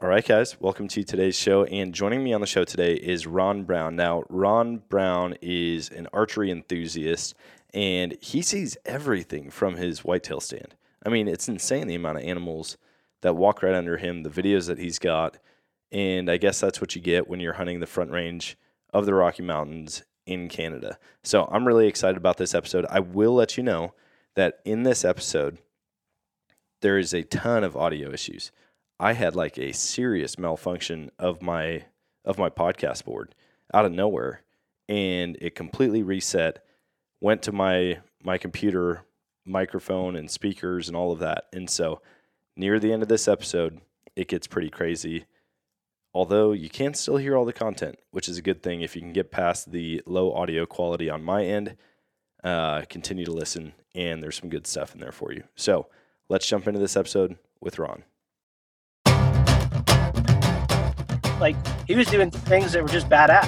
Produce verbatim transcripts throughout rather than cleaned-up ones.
All right, guys, welcome to today's show. And joining me on the show today is Ron Brown. Now, Ron Brown is an archery enthusiast, and he sees everything from his whitetail stand. I mean, it's insane the amount of animals that walk right under him, the videos that he's got. And I guess that's what you get when you're hunting the front range of the Rocky Mountains in Canada. So I'm really excited about this episode. I will let you know that in this episode, there is a ton of audio issues. I had like a serious malfunction of my of my podcast board out of nowhere, and it completely reset, went to my my computer microphone and speakers and all of that. And so near the end of this episode, it gets pretty crazy, although you can still hear all the content, which is a good thing if you can get past the low audio quality on my end. Uh, continue to listen, and there's some good stuff in there for you. So let's jump into this episode with Ron. Like, he was doing things that were just badass.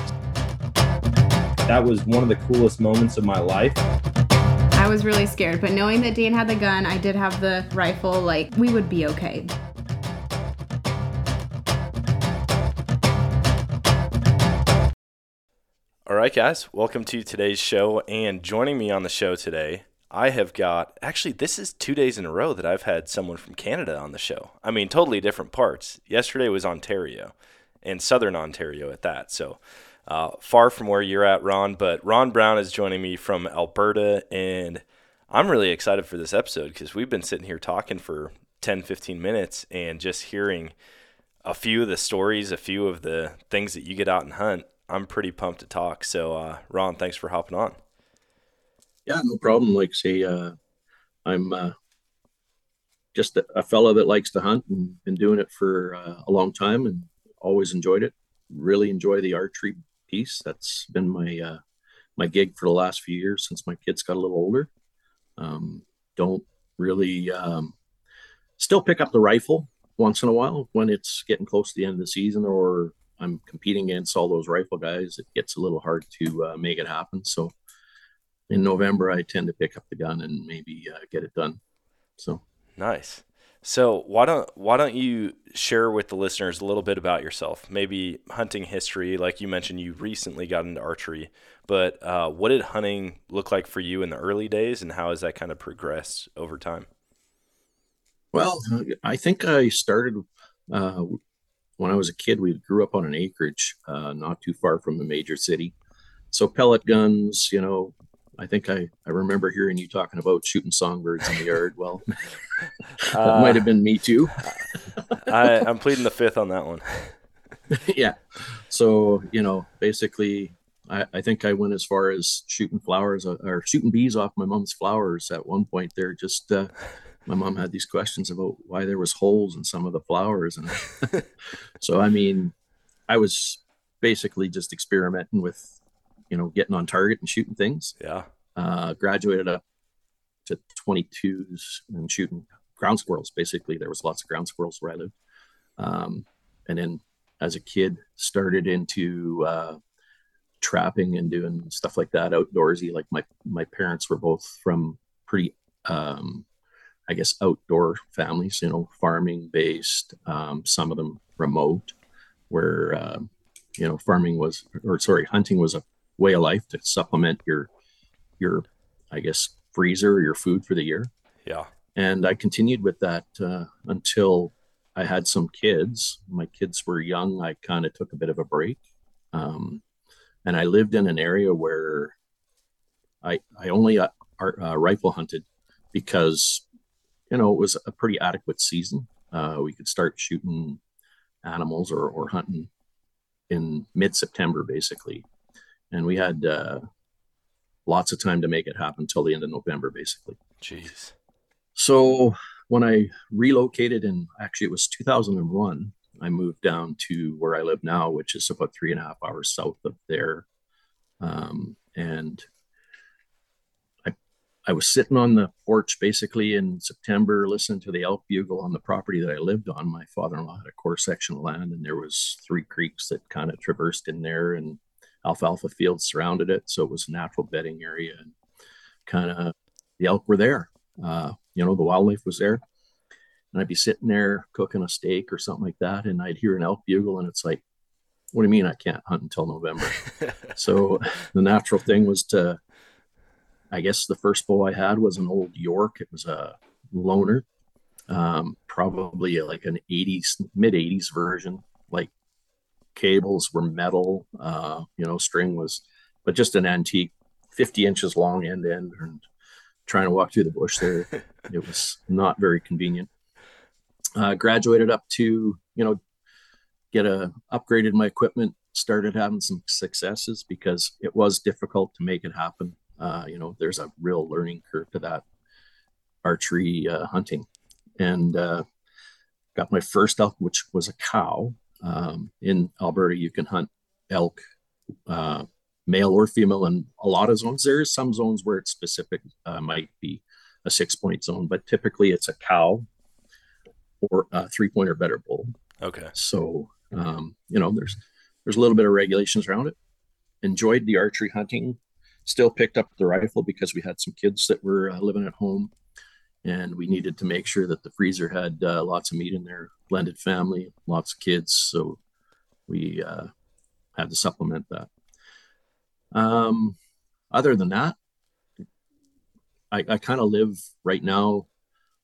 That was one of the coolest moments of my life. I was really scared, but knowing that Dan had the gun, I did have the rifle, like, we would be okay. All right, guys, welcome to today's show. And joining me on the show today, I have got, actually, this is two days in a row that I've had someone from Canada on the show. I mean, totally different parts. Yesterday was Ontario. In southern Ontario at that. So uh, far from where you're at, Ron, but Ron Brown is joining me from Alberta, and I'm really excited for this episode because we've been sitting here talking for ten, fifteen minutes and just hearing a few of the stories, a few of the things that you get out and hunt. I'm pretty pumped to talk. So uh, Ron, thanks for hopping on. Yeah, no problem. Like, say, uh, I'm uh, just a, a fellow that likes to hunt and been doing it for uh, a long time, and always enjoyed it. Really enjoy the archery piece. That's been my uh, my gig for the last few years since my kids got a little older. Um, don't really um, still pick up the rifle once in a while when it's getting close to the end of the season, or I'm competing against all those rifle guys. It gets a little hard to uh, make it happen. So in November, I tend to pick up the gun and maybe uh, get it done. So nice. So why don't why don't you share with the listeners a little bit about yourself? Maybe hunting history, like you mentioned, you recently got into archery, but uh, what did hunting look like for you in the early days, and how has that kind of progressed over time? Well, I think I started uh, when I was a kid. We grew up on an acreage uh, not too far from a major city, so pellet guns, you know. I think I, I remember hearing you talking about shooting songbirds in the yard. Well, that uh, might have been me too. I, I'm pleading the fifth on that one. Yeah. So, you know, basically, I, I think I went as far as shooting flowers uh, or shooting bees off my mom's flowers at one point there. Just uh, my mom had these questions about why there was holes in some of the flowers. And so, I mean, I was basically just experimenting with, you know, getting on target and shooting things. Yeah. Uh, graduated up to twenty-twos and shooting ground squirrels. Basically, there was lots of ground squirrels where I lived. Um, and then as a kid, started into uh, trapping and doing stuff like that, outdoorsy. Like my, my parents were both from pretty um, I guess, outdoor families, you know, farming based, um, some of them remote, where, uh, you know, farming was, or sorry, hunting was a way of life to supplement your, your, I guess, freezer, your food for the year. Yeah. And I continued with that uh, until I had some kids. My kids were young. I kind of took a bit of a break. Um, and I lived in an area where I, I only uh, uh, rifle hunted because, you know, it was a pretty adequate season. Uh, we could start shooting animals or, or hunting in mid-September, basically. And we had uh, lots of time to make it happen till the end of November, basically. Jeez. So when I relocated in, actually it was two thousand one, I moved down to where I live now, which is about three and a half hours south of there. Um, and I I was sitting on the porch basically in September, listening to the elk bugle on the property that I lived on. My father-in-law had a core section of land, and there was three creeks that kind of traversed in there, and alfalfa fields surrounded it. So it was a natural bedding area, and kind of the elk were there. Uh, you know, the wildlife was there, and I'd be sitting there cooking a steak or something like that, and I'd hear an elk bugle, and it's like, what do you mean I can't hunt until November? So the natural thing was to, I guess the first bow I had was an old York. It was a loner, um, probably like an eighties, mid eighties version, like cables were metal, uh, you know, string was, but just an antique, fifty inches long end to end, and trying to walk through the bush there, it was not very convenient. Uh, graduated up to, you know, get a upgraded my equipment, started having some successes because it was difficult to make it happen. Uh, you know, there's a real learning curve to that archery uh, hunting, and uh, got my first elk, which was a cow. Um, in Alberta, you can hunt elk, uh, male or female, in a lot of zones. There is some zones where it's specific, uh, might be a six point zone, but typically it's a cow or a three point or better bull. Okay. So, um, you know, there's, there's a little bit of regulations around it. Enjoyed the archery hunting, still picked up the rifle because we had some kids that were uh, living at home, and we needed to make sure that the freezer had uh, lots of meat in there, blended family, lots of kids. So we uh, had to supplement that. Um, other than that, I, I kind of live right now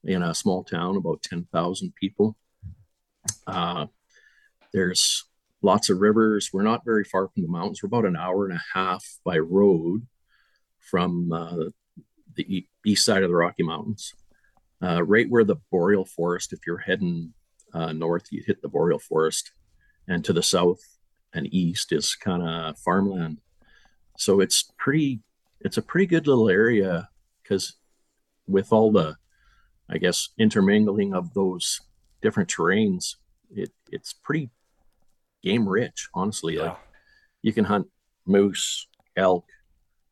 in a small town, about ten thousand people. Uh, there's lots of rivers. We're not very far from the mountains. We're about an hour and a half by road from, uh, the east side of the Rocky Mountains, uh, right where the boreal forest, if you're heading, uh, north, you hit the boreal forest, and to the south and east is kind of farmland. So it's pretty, it's a pretty good little area, because with all the, I guess, intermingling of those different terrains, it it's pretty game rich, honestly. Yeah. Like you can hunt moose, elk,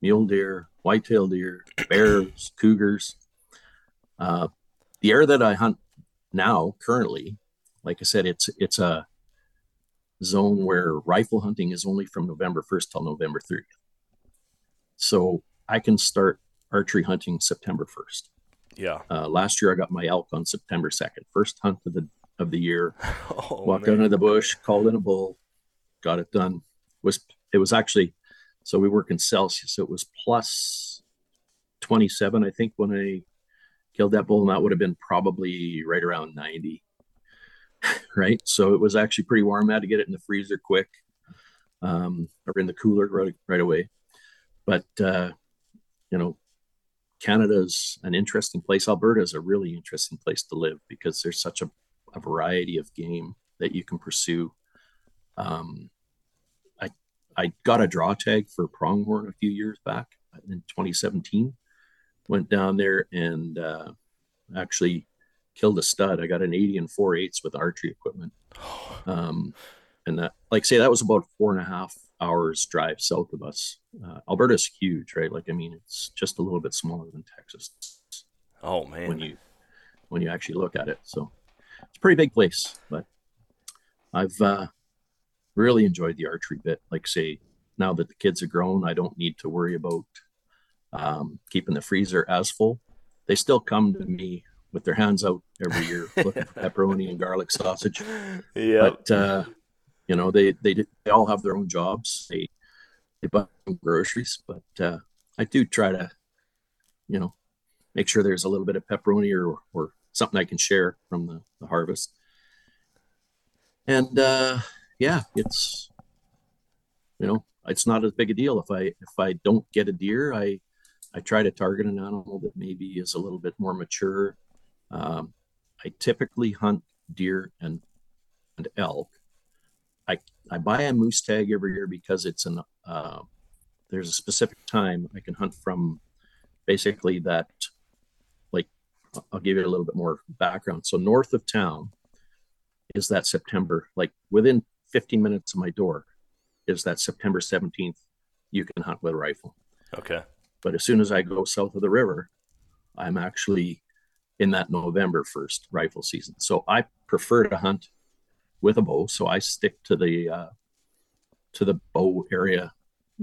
mule deer, white-tailed deer, bears, cougars. Uh, the area that I hunt now currently, like I said, it's, it's a zone where rifle hunting is only from November first till November thirtieth. So I can start archery hunting September first. Yeah. Uh, last year I got my elk on September second, first hunt of the, of the year. Oh, walked man. out into the bush, called in a bull, got it done. Was, it was actually, so we work in Celsius. So it was plus twenty-seven, I think, when I killed that bull, and that would have been probably right around ninety. Right. So it was actually pretty warm. I had to get it in the freezer quick, um, or in the cooler right, right away. But, uh, you know, Canada's an interesting place. Alberta is a really interesting place to live because there's such a, a variety of game that you can pursue. Um, I I got a draw tag for pronghorn a few years back in twenty seventeen. Went down there and uh, actually killed a stud. I got an eighty and four-eighths with archery equipment. Um, and that, like say, that was about four and a half hours drive south of us. Uh, Alberta's huge, right? Like, I mean, it's just a little bit smaller than Texas. Oh man, when you when you actually look at it, so it's a pretty big place. But I've uh, really enjoyed the archery bit. Like, say, now that the kids are grown, I don't need to worry about um, keeping the freezer as full. They still come to me with their hands out every year looking for pepperoni and garlic sausage. Yeah. But, uh, you know, they, they, did, they all have their own jobs. They, they buy groceries, but, uh, I do try to, you know, make sure there's a little bit of pepperoni or, or something I can share from the, the harvest. And, uh, yeah, it's, you know, it's not as big a deal. If I, if I don't get a deer, I, I try to target an animal that maybe is a little bit more mature. Um, I typically hunt deer and, and elk. I, I buy a moose tag every year because it's an, uh, there's a specific time I can hunt from. Basically that, like, I'll give you a little bit more background. So north of town is that September, like within fifteen minutes of my door is that September seventeenth, you can hunt with a rifle. Okay. But as soon as I go south of the river, I'm actually in that November first rifle season. So I prefer to hunt with a bow. So I stick to the, uh, to the bow area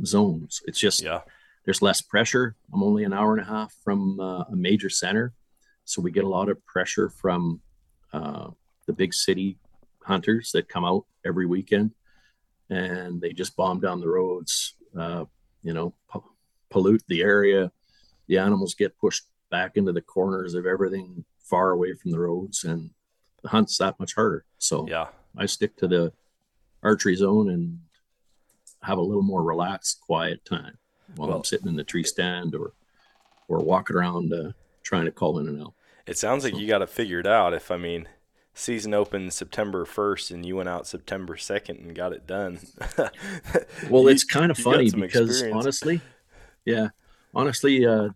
zones. It's just, yeah. There's less pressure. I'm only an hour and a half from uh, a major center. So we get a lot of pressure from uh, the big city hunters that come out every weekend and they just bomb down the roads, uh, you know, po- pollute the area. The animals get pushed back into the corners of everything far away from the roads and the hunt's that much harder. So yeah. I stick to the archery zone and have a little more relaxed, quiet time. While well, I'm sitting in the tree stand or or walking around uh, trying to call in and out. It sounds like so. You got to figure it out. If, I mean, season opened September first and you went out September second and got it done. Well, you, it's kind of funny because experience. honestly, yeah, honestly, uh,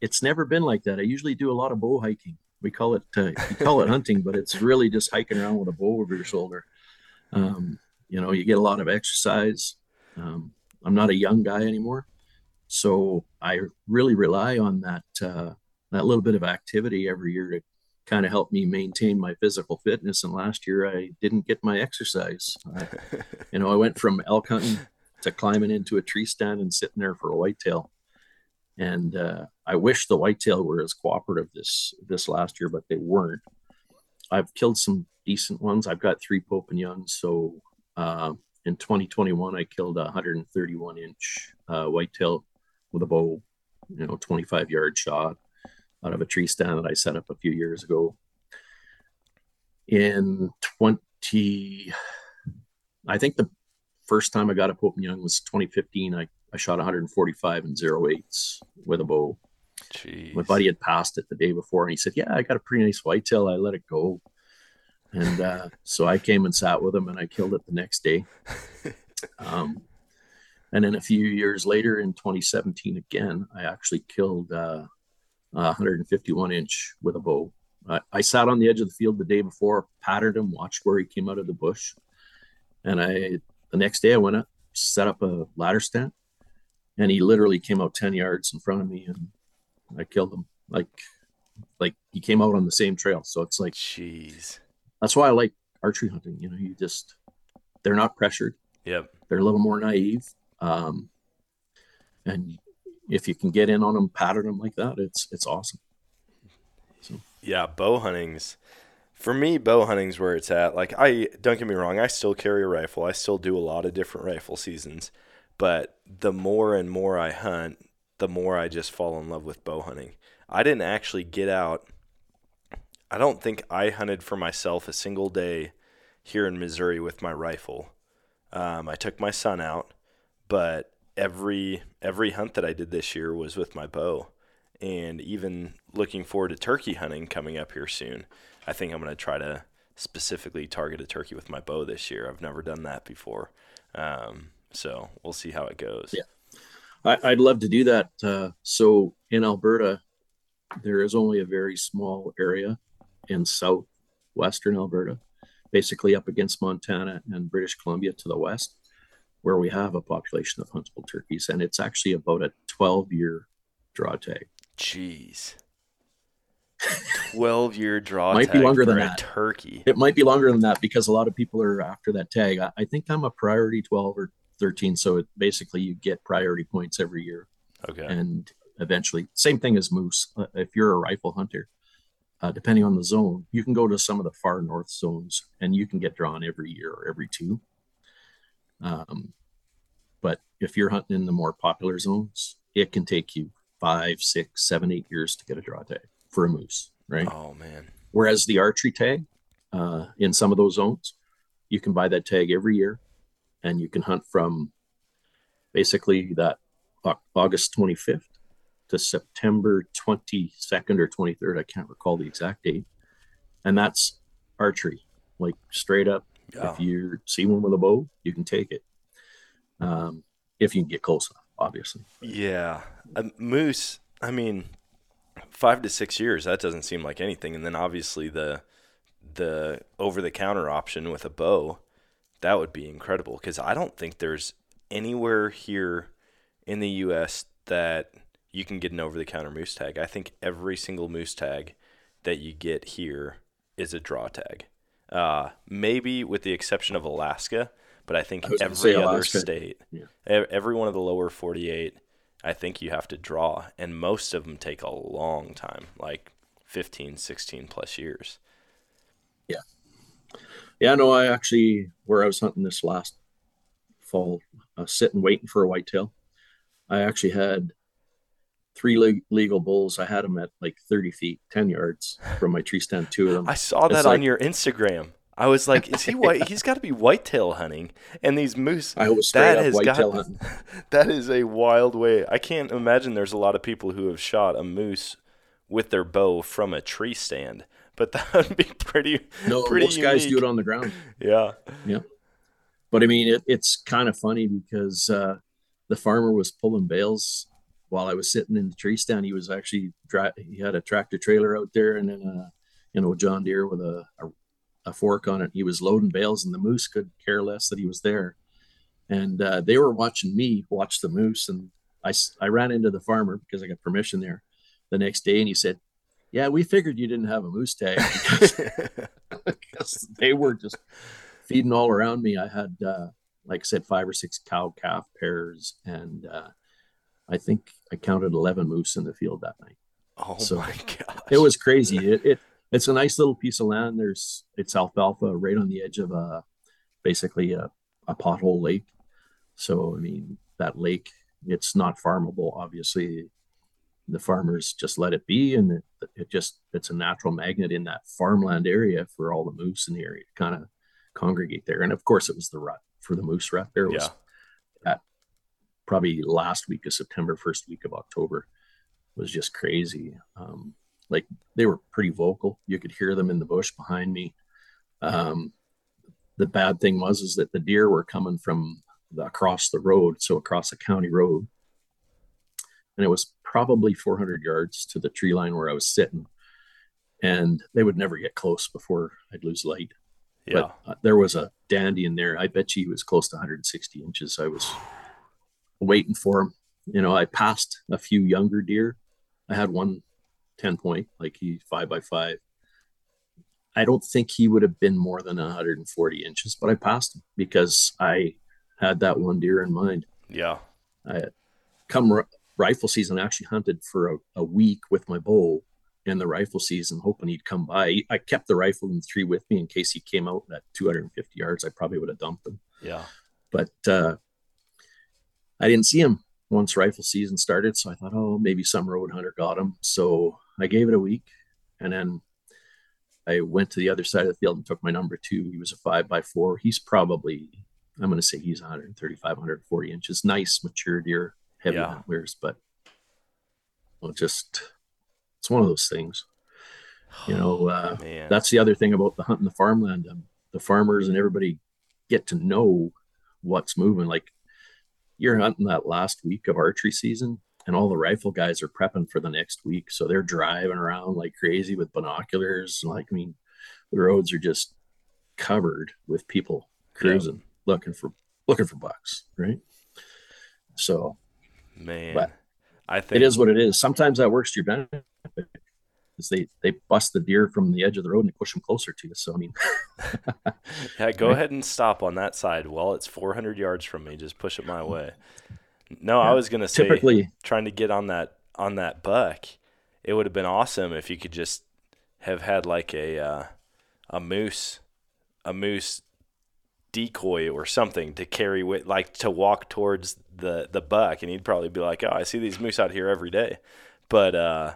it's never been like that. I usually do a lot of bow hiking. We call it, uh, we call it hunting, but it's really just hiking around with a bow over your shoulder. Um, you know, you get a lot of exercise. Um, I'm not a young guy anymore, so I really rely on that uh, that little bit of activity every year to kind of help me maintain my physical fitness. And last year, I didn't get my exercise. I, you know, I went from elk hunting to climbing into a tree stand and sitting there for a whitetail. And uh, I wish the whitetail were as cooperative this this last year, but they weren't. I've killed some decent ones. I've got three Pope and Young, so. Uh, In twenty twenty-one, I killed a one hundred thirty-one inch uh, whitetail with a bow, you know, twenty-five yard shot out of a tree stand that I set up a few years ago. In twenty, I think the first time I got a Pope and Young was twenty fifteen. I, I shot one forty-five and zero eights with a bow. Jeez. My buddy had passed it the day before, and he said, "Yeah, I got a pretty nice whitetail. I let it go." And uh, so I came and sat with him and I killed it the next day. Um, and then a few years later in twenty seventeen, again, I actually killed uh, a one fifty-one inch with a bow. I, I sat on the edge of the field the day before, patterned him, watched where he came out of the bush. And I, the next day I went up, set up a ladder stand and he literally came out ten yards in front of me and I killed him. Like, like he came out on the same trail. So it's like, jeez. That's why I like archery hunting. You know, you just, they're not pressured. Yeah. They're a little more naive. Um, and if you can get in on them, pattern them like that, it's, it's awesome. So. Yeah. Bow hunting's for me, bow hunting's where it's at. Like I, don't get me wrong. I still carry a rifle. I still do a lot of different rifle seasons, but the more and more I hunt, the more I just fall in love with bow hunting. I didn't actually get out. I don't think I hunted for myself a single day here in Missouri with my rifle. Um, I took my son out, but every every hunt that I did this year was with my bow. And even looking forward to turkey hunting coming up here soon, I think I'm going to try to specifically target a turkey with my bow this year. I've never done that before. Um, so we'll see how it goes. Yeah, I, I'd love to do that. Uh, so in Alberta, there is only a very small area in southwestern Alberta, basically up against Montana and British Columbia to the west, where we have a population of huntable turkeys. And it's actually about a twelve year draw tag. Jeez. twelve year draw might tag be longer for than a that. Turkey. It might be longer than that because a lot of people are after that tag. I, I think I'm a priority twelve or thirteen. So it, basically you get priority points every year. Okay. And eventually, same thing as moose. If you're a rifle hunter, uh, depending on the zone. You can go to some of the far north zones and you can get drawn every year or every two. Um, but if you're hunting in the more popular zones, it can take you five, six, seven, eight years to get a draw tag for a moose, right? Oh, man. Whereas the archery tag uh, in some of those zones, you can buy that tag every year and you can hunt from basically that August twenty-fifth to September twenty-second or twenty-third. I can't recall the exact date. And that's archery, like straight up. Yeah. If you see one with a bow, you can take it. Um, if you can get close enough, obviously. Yeah. A moose, I mean, five to six years, that doesn't seem like anything. And then obviously the the over-the-counter option with a bow, that would be incredible. Because I don't think there's anywhere here in the U S that you can get an over-the-counter moose tag. I think every single moose tag that you get here is a draw tag. Uh, maybe with the exception of Alaska, but I think I every other Alaska. state, yeah. every one of the lower forty-eight, I think you have to draw, and most of them take a long time, like fifteen, sixteen plus years. Yeah. Yeah, no, I actually, where I was hunting this last fall, uh, sitting waiting for a whitetail, I actually had three le- legal bulls. I had them at like thirty feet, ten yards from my tree stand, two of them. I saw that it's on like, your Instagram. I was like, is he white? He's got to be whitetail hunting. And these moose, I was straight up whitetail hunting. That is a wild way. I can't imagine there's a lot of people who have shot a moose with their bow from a tree stand, but that would be pretty, no, pretty most unique. Guys do it on the ground. Yeah. Yeah. But I mean, it, it's kind of funny because uh, the farmer was pulling bales while I was sitting in the tree stand. He was actually, dry, he had a tractor trailer out there and then a, you know, John Deere with a, a, a fork on it. He was loading bales and the moose could care less that he was there. And uh, they were watching me watch the moose. And I, I ran into the farmer because I got permission there the next day. And he said, yeah, we figured you didn't have a moose tag. Because they were just feeding all around me. I had, uh, like I said, five or six cow calf pairs and, uh, I think I counted eleven moose in the field that night. Oh so my gosh. It was crazy. It, it It's a nice little piece of land. There's It's alfalfa right on the edge of a, basically a, a pothole lake. So, I mean, that lake, it's not farmable. Obviously, the farmers just let it be. And it, it just, it's a natural magnet in that farmland area for all the moose in the area to kind of congregate there. And of course it was the rut for the moose rut. There was yeah. that. Probably last week of September, first week of October was just crazy. Um, like they were pretty vocal. You could hear them in the bush behind me. Um, the bad thing was, is that the deer were coming from the, across the road. So across a county road, and it was probably four hundred yards to the tree line where I was sitting, and they would never get close before I'd lose light. Yeah. But uh, there was a dandy in there. I bet you he was close to one hundred sixty inches. I was waiting for him. You know, I passed a few younger deer. I had one ten point, like he five by five. I don't think he would have been more than one hundred forty inches, but I passed him because I had that one deer in mind. Yeah. I had come r- rifle season, I actually hunted for a, a week with my bow in the rifle season, hoping he'd come by. I kept the rifle and three with me in case he came out at two hundred fifty yards. I probably would have dumped him. Yeah. But, uh, I didn't see him once rifle season started. So I thought, oh, maybe some road hunter got him. So I gave it a week. And then I went to the other side of the field and took my number two. He was a five by four. He's probably, I'm going to say he's one thirty-five, one forty inches. Nice, mature deer, heavy yeah. antlers. But well, just, it's one of those things. You know, uh, oh, that's the other thing about the hunting the farmland. Um, the farmers and everybody get to know what's moving. Like, you're hunting that last week of archery season and all the rifle guys are prepping for the next week. So they're driving around like crazy with binoculars. Like, I mean, the roads are just covered with people cruising, yeah. looking for, looking for bucks. Right. So, man, but I think it is what it is. Sometimes that works to your benefit because they, they bust the deer from the edge of the road and push them closer to you. So, I mean, yeah, go ahead and stop on that side. Well, it's four hundred yards from me. Just push it my way. No, yeah, I was going to say, typically trying to get on that, on that buck, it would have been awesome if you could just have had like a uh, a moose a moose decoy or something to carry with, like to walk towards the the buck, and he'd probably be like, oh, I see these moose out here every day, but uh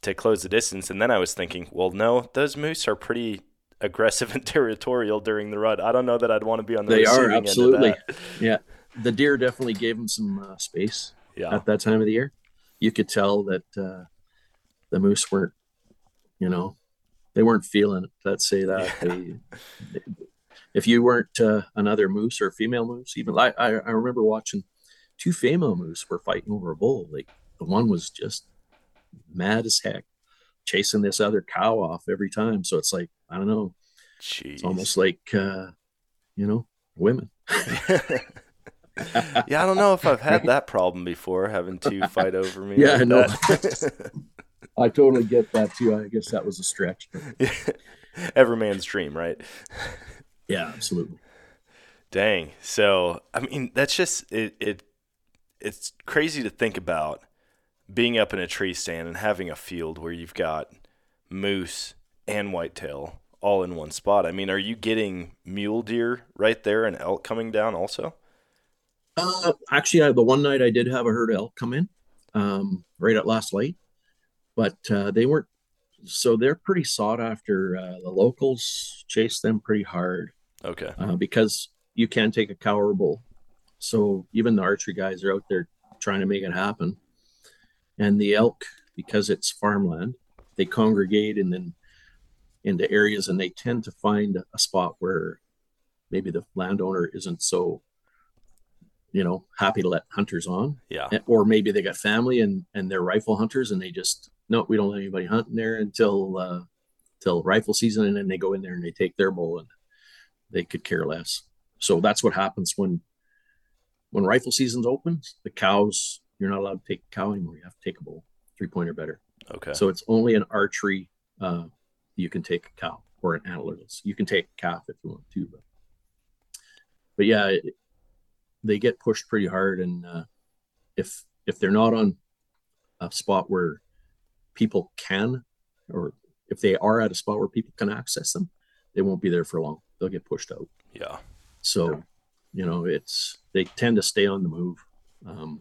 to close the distance. And then I was thinking, well, no, those moose are pretty aggressive and territorial during the rut. I don't know that I'd want to be on the they receiving are absolutely end of that. Yeah, the deer definitely gave them some uh, space. Yeah, at that time of the year you could tell that uh the moose weren't, you know, they weren't feeling it, let's say that. Yeah. they, they, if you weren't uh, another moose or female moose, even I, I remember watching two female moose were fighting over a bull. Like the one was just mad as heck, chasing this other cow off every time. So it's like, I don't know. Jeez. It's almost like, uh, you know, women. Yeah. I don't know if I've had that problem before, having two fight over me. Yeah, like I know. I totally get that too. I guess that was a stretch. But... Every man's dream, right? Yeah, absolutely. Dang. So, I mean, that's just, it, it, it's crazy to think about being up in a tree stand and having a field where you've got moose and whitetail all in one spot. I mean, are you getting mule deer right there and elk coming down also? Uh, actually, I, the one night I did have a herd of elk come in um, right at last light, but uh, they weren't, so they're pretty sought after. Uh, the locals chase them pretty hard. Okay. Uh, because you can take a cow or a bull. So even the archery guys are out there trying to make it happen. And the elk, because it's farmland, they congregate and then into areas, and they tend to find a spot where maybe the landowner isn't so, you know, happy to let hunters on. Yeah. Or maybe they got family and, and they're rifle hunters, and they just, no, we don't let anybody hunt in there until uh, till rifle season, and then they go in there and they take their bull, and they could care less. So that's what happens when when rifle season's open. The cows, you're not allowed to take a cow anymore. You have to take a bull, three pointer better. Okay. So it's only in archery uh, you can take a cow or an antler. You can take a calf if you want to, but but yeah, it, they get pushed pretty hard, and uh, if if they're not on a spot where people can, or if they are at a spot where people can access them, they won't be there for long. They'll get pushed out. Yeah. So, yeah. You know, it's, they tend to stay on the move. Um,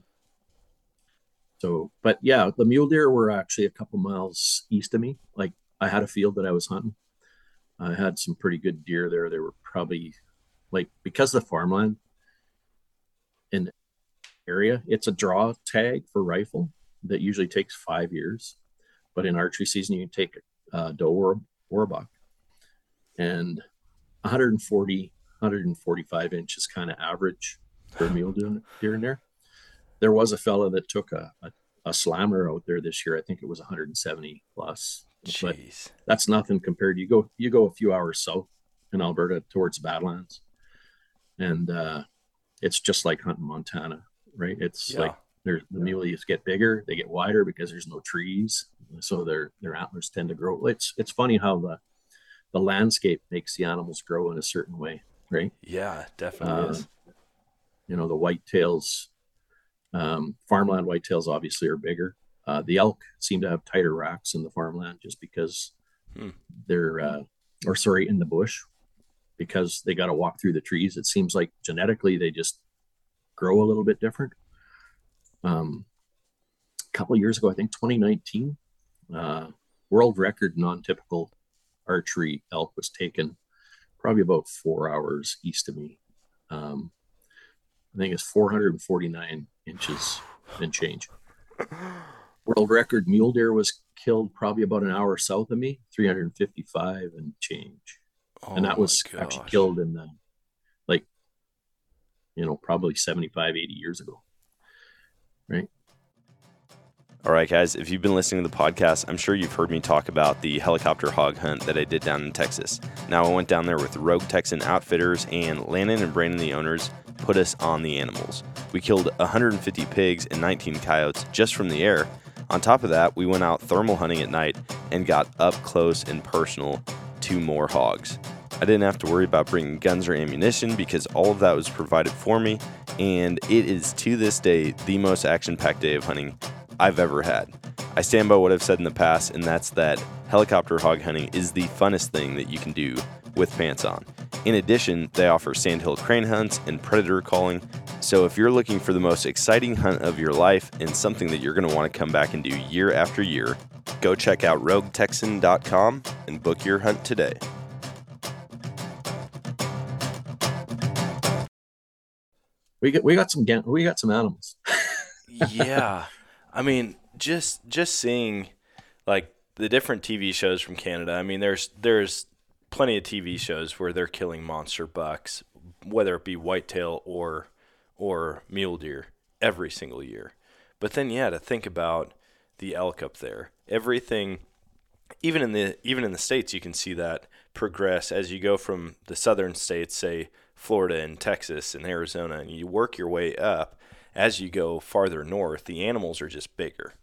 so, but yeah, the mule deer were actually a couple miles east of me. Like I had a field that I was hunting. I had some pretty good deer there. They were probably like, because of the farmland and area, it's a draw tag for rifle that usually takes five years. But in archery season, you can take a doe or, or a buck. And one forty, one forty-five inch is kind of average for a mule deer in there. There was a fella that took a, a, a slammer out there this year. I think it was one seventy plus. Jeez. But that's nothing compared. You go you go a few hours south in Alberta towards Badlands. And uh, it's just like hunting Montana, right? It's yeah. like There's, the muleys get bigger, they get wider because there's no trees, so their their antlers tend to grow. It's it's funny how the the landscape makes the animals grow in a certain way, right? Yeah, definitely. Uh, is. You know, the whitetails, um, farmland whitetails obviously are bigger. Uh, the elk seem to have tighter racks in the farmland just because hmm. they're, uh, or sorry, in the bush, because they got to walk through the trees. It seems like genetically they just grow a little bit different. Um, a couple of years ago, I think twenty nineteen, uh, world record non-typical archery elk was taken probably about four hours east of me. Um, I think it's four forty-nine inches and change. World record mule deer was killed probably about an hour south of me, three fifty-five and change. Oh, and that was actually killed in the, like, you know, probably seventy-five, eighty years ago. Right. All right, guys, if you've been listening to the podcast, I'm sure you've heard me talk about the helicopter hog hunt that I did down in Texas. Now, I went down there with Rogue Texan Outfitters, and Landon and Brandon, the owners, put us on the animals. We killed one hundred fifty pigs and nineteen coyotes just from the air. On top of that, we went out thermal hunting at night and got up close and personal to more hogs. I didn't have to worry about bringing guns or ammunition because all of that was provided for me, and it is to this day the most action-packed day of hunting I've ever had. I stand by what I've said in the past, and that's that helicopter hog hunting is the funnest thing that you can do with pants on. In addition, they offer sandhill crane hunts and predator calling. So if you're looking for the most exciting hunt of your life and something that you're going to want to come back and do year after year, go check out rogue texan dot com and book your hunt today. We got, we got some we got some animals. Yeah. I mean, just just seeing like the different T V shows from Canada. I mean, there's there's plenty of T V shows where they're killing monster bucks, whether it be whitetail or or mule deer every single year. But then yeah, to think about the elk up there. Everything even in the even in the states, you can see that progress as you go from the southern states, say Florida and Texas and Arizona, and you work your way up. As you go farther north, the animals are just bigger,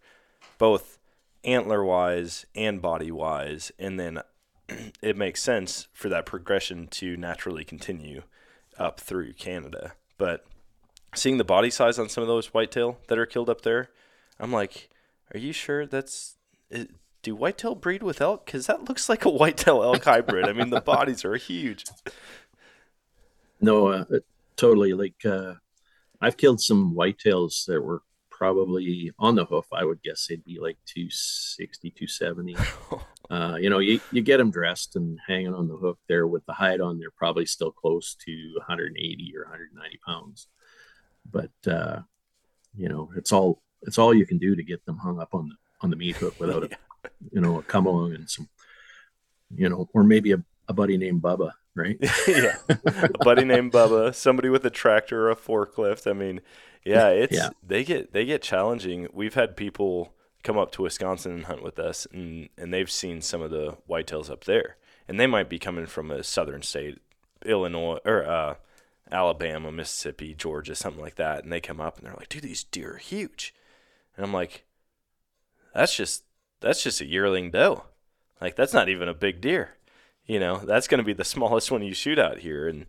both antler-wise and body-wise, and then it makes sense for that progression to naturally continue up through Canada. But seeing the body size on some of those whitetail that are killed up there, I'm like, are you sure that's – do whitetail breed with elk? Because that looks like a whitetail-elk hybrid. I mean, the bodies are huge. No, uh, totally. Like, uh, I've killed some whitetails that were probably on the hoof. I would guess they'd be like two sixty, two seventy. uh, you know, you, you get them dressed and hanging on the hook there with the hide on, they're probably still close to one eighty or one ninety pounds. But, uh, you know, it's all, it's all you can do to get them hung up on the, on the meat hook without yeah. a, you know, a come along and some, you know, or maybe a, a buddy named Bubba. Right? Yeah. A buddy named Bubba, somebody with a tractor or a forklift. I mean, yeah, it's yeah. they get they get challenging. We've had people come up to Wisconsin and hunt with us, and, and they've seen some of the whitetails up there. And they might be coming from a southern state, Illinois or uh, Alabama, Mississippi, Georgia, something like that. And they come up and they're like, dude, these deer are huge. And I'm like, that's just that's just a yearling doe. Like, that's not even a big deer. You know, that's going to be the smallest one you shoot out here. And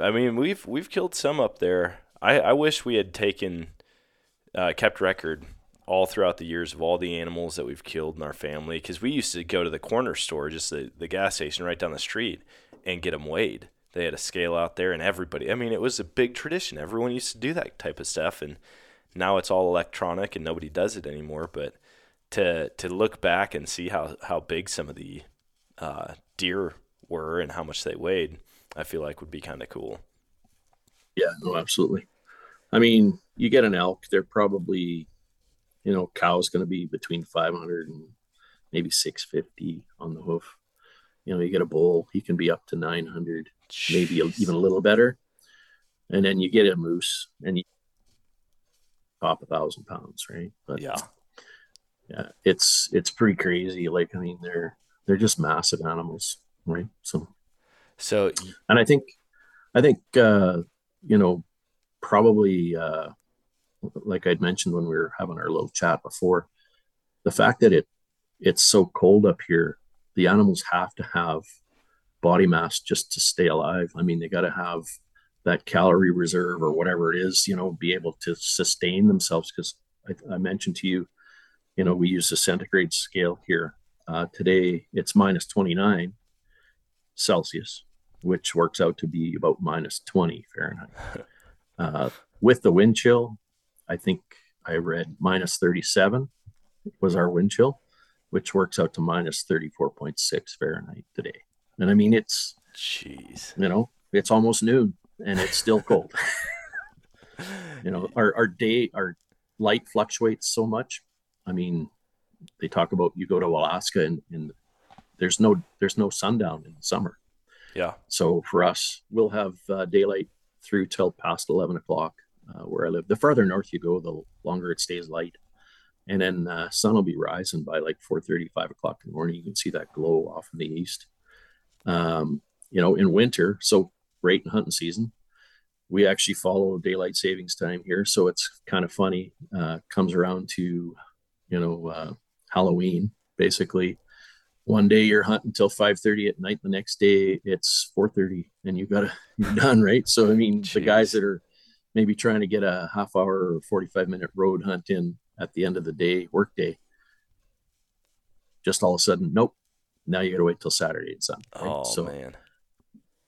I mean, we've we've killed some up there. I, I wish we had taken, uh, kept record all throughout the years of all the animals that we've killed in our family, because we used to go to the corner store, just the, the gas station right down the street, and get them weighed. They had a scale out there, and everybody, I mean, it was a big tradition. Everyone used to do that type of stuff, and now it's all electronic and nobody does it anymore. But to to look back and see how, how big some of the uh, deer were and how much they weighed, I feel like would be kind of cool. Yeah, no, absolutely. I mean, you get an elk, they're probably, you know, cow's going to be between five hundred and maybe six fifty on the hoof. You know, you get a bull, he can be up to nine hundred, Jeez. Maybe even a little better. And then you get a moose and you top a thousand pounds, right? But yeah, yeah, it's it's pretty crazy. Like, I mean, they're They're just massive animals, right? So, so, and I think, I think, uh, you know, probably, uh, like I'd mentioned when we were having our little chat before, the fact that it, it's so cold up here, the animals have to have body mass just to stay alive. I mean, they got to have that calorie reserve or whatever it is, you know, be able to sustain themselves. Cause I, I mentioned to you, you know, we use the centigrade scale here. Uh, today it's minus twenty-nine Celsius, which works out to be about minus twenty Fahrenheit. Uh, with the wind chill, I think I read minus thirty-seven was our wind chill, which works out to minus thirty-four point six Fahrenheit today. And I mean, it's, Jeez. You know, it's almost noon and it's still cold. You know, our, our day, our light fluctuates so much. I mean, they talk about you go to Alaska and, and there's no there's no sundown in the summer. Yeah. So for us, we'll have uh, daylight through till past eleven o'clock uh, where I live. The farther north you go, the longer it stays light. And then uh, sun will be rising by like four thirty, five o'clock in the morning. You can see that glow off in the east. Um, you know, in winter, so right in hunting season, we actually follow daylight savings time here. So it's kind of funny. Uh, comes around to, you know, uh, Halloween, basically one day you're hunting till five thirty at night, the next day it's four thirty and you gotta, you're done, right? So I mean, Jeez. The guys that are maybe trying to get a half hour or forty-five minute road hunt in at the end of the day, work day, just all of a sudden, nope, now you got to wait till Saturday and Sunday. Right? Oh, so, man.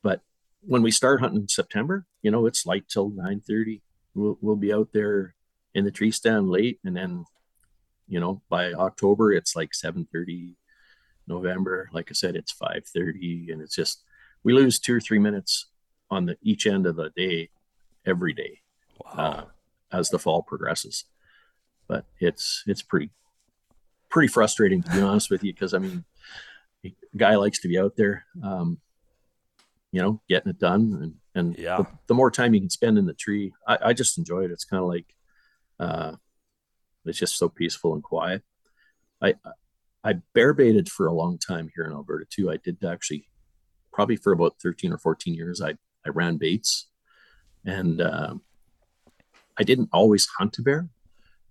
But when we start hunting in September, you know, it's light till nine thirty. We'll, we'll be out there in the tree stand late. And then, you know, by October, it's like seven thirty. November, like I said, it's five thirty. And it's just, we lose two or three minutes on the each end of the day, every day. Wow. Uh, as the fall progresses. But it's it's pretty pretty frustrating, to be honest with you, because I mean, a guy likes to be out there, um, you know, getting it done, and and yeah. the, the more time you can spend in the tree, I, I just enjoy it. It's kind of like uh, it's just so peaceful and quiet. I I bear baited for a long time here in Alberta too. I did actually probably for about thirteen or fourteen years. I I ran baits, and uh, I didn't always hunt a bear.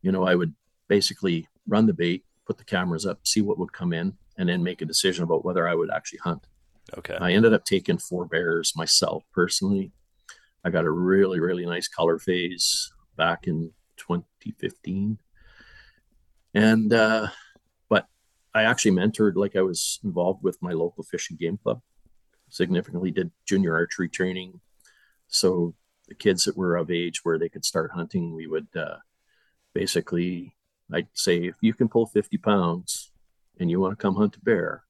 You know, I would basically run the bait, put the cameras up, see what would come in, and then make a decision about whether I would actually hunt. Okay. I ended up taking four bears myself personally. I got a really, really nice color phase back in twenty fifteen. And, uh, but I actually mentored, like I was involved with my local fish and game club, significantly did junior archery training. So the kids that were of age where they could start hunting, we would, uh, basically, I'd say, if you can pull fifty pounds and you want to come hunt a bear,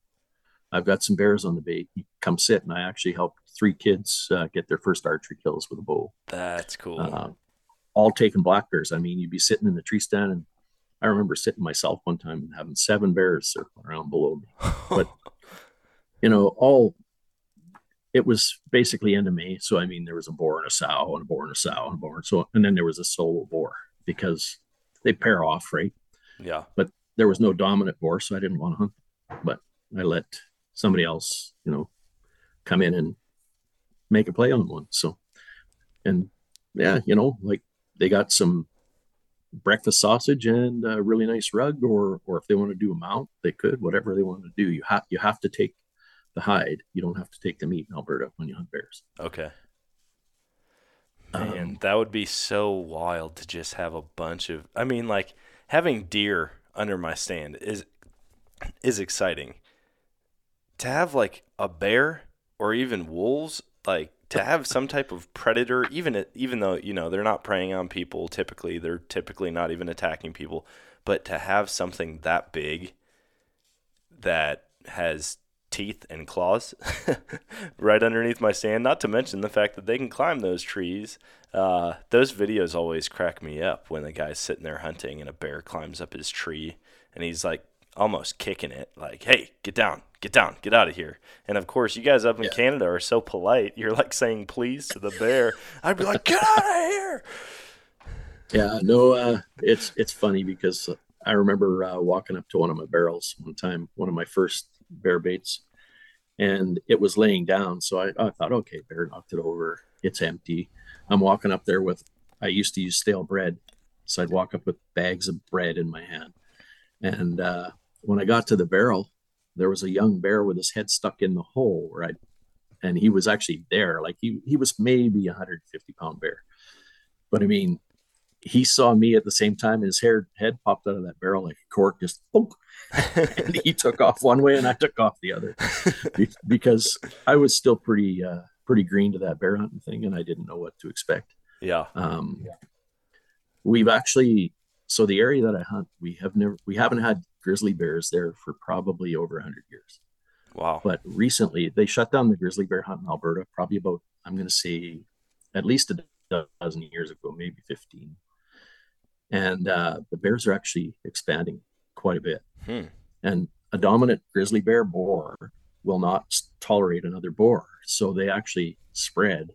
I've got some bears on the bait. You come sit. And I actually helped three kids uh, get their first archery kills with a bow. That's cool. Uh, all taking black bears. I mean, you'd be sitting in the tree stand, and I remember sitting myself one time and having seven bears circling around below me. But, you know, all it was basically end of May. So, I mean, there was a boar and a sow and a boar and a sow and a boar. And so, and then there was a solo boar, because they pair off, right? Yeah. But there was no dominant boar, so I didn't want to hunt. But I let somebody else, you know, come in and make a play on one. So, and yeah, you know, like they got some breakfast sausage and a really nice rug, or or if they want to do a mount, they could, whatever they want to do. You have you have to take the hide. You don't have to take the meat in Alberta when you hunt bears. Okay. Man, um, that would be so wild to just have a bunch of, I mean, like having deer under my stand is, is exciting. To have like a bear or even wolves, like to have some type of predator, even, even though, you know, they're not preying on people typically, they're typically not even attacking people, but to have something that big that has teeth and claws right underneath my stand, not to mention the fact that they can climb those trees. Uh, those videos always crack me up when the guy's sitting there hunting and a bear climbs up his tree and he's like almost kicking it, like, hey, get down, get down, get out of here. And of course, you guys up in yeah. Canada are so polite. You're like saying please to the bear. I'd be like, get out of here. Yeah, no, uh, it's, it's funny because I remember uh, walking up to one of my barrels one time, one of my first bear baits, and it was laying down. So I, I thought, okay, bear knocked it over. It's empty. I'm walking up there with, I used to use stale bread. So I'd walk up with bags of bread in my hand. And uh, when I got to the barrel, there was a young bear with his head stuck in the hole, right? And he was actually there. Like he, he was maybe a one hundred fifty pound bear. But I mean, he saw me at the same time. His hair, head popped out of that barrel like a cork, just boom. And he took off one way and I took off the other, because I was still pretty uh, pretty green to that bear hunting thing, and I didn't know what to expect. Yeah. Um, yeah. We've actually, so the area that I hunt, we have never, we haven't had grizzly bears there for probably over one hundred years. Wow. But recently they shut down the grizzly bear hunt in Alberta, probably about, I'm going to say at least a dozen years ago, maybe fifteen. And uh, the bears are actually expanding quite a bit. Hmm. And a dominant grizzly bear boar will not tolerate another boar. So they actually spread.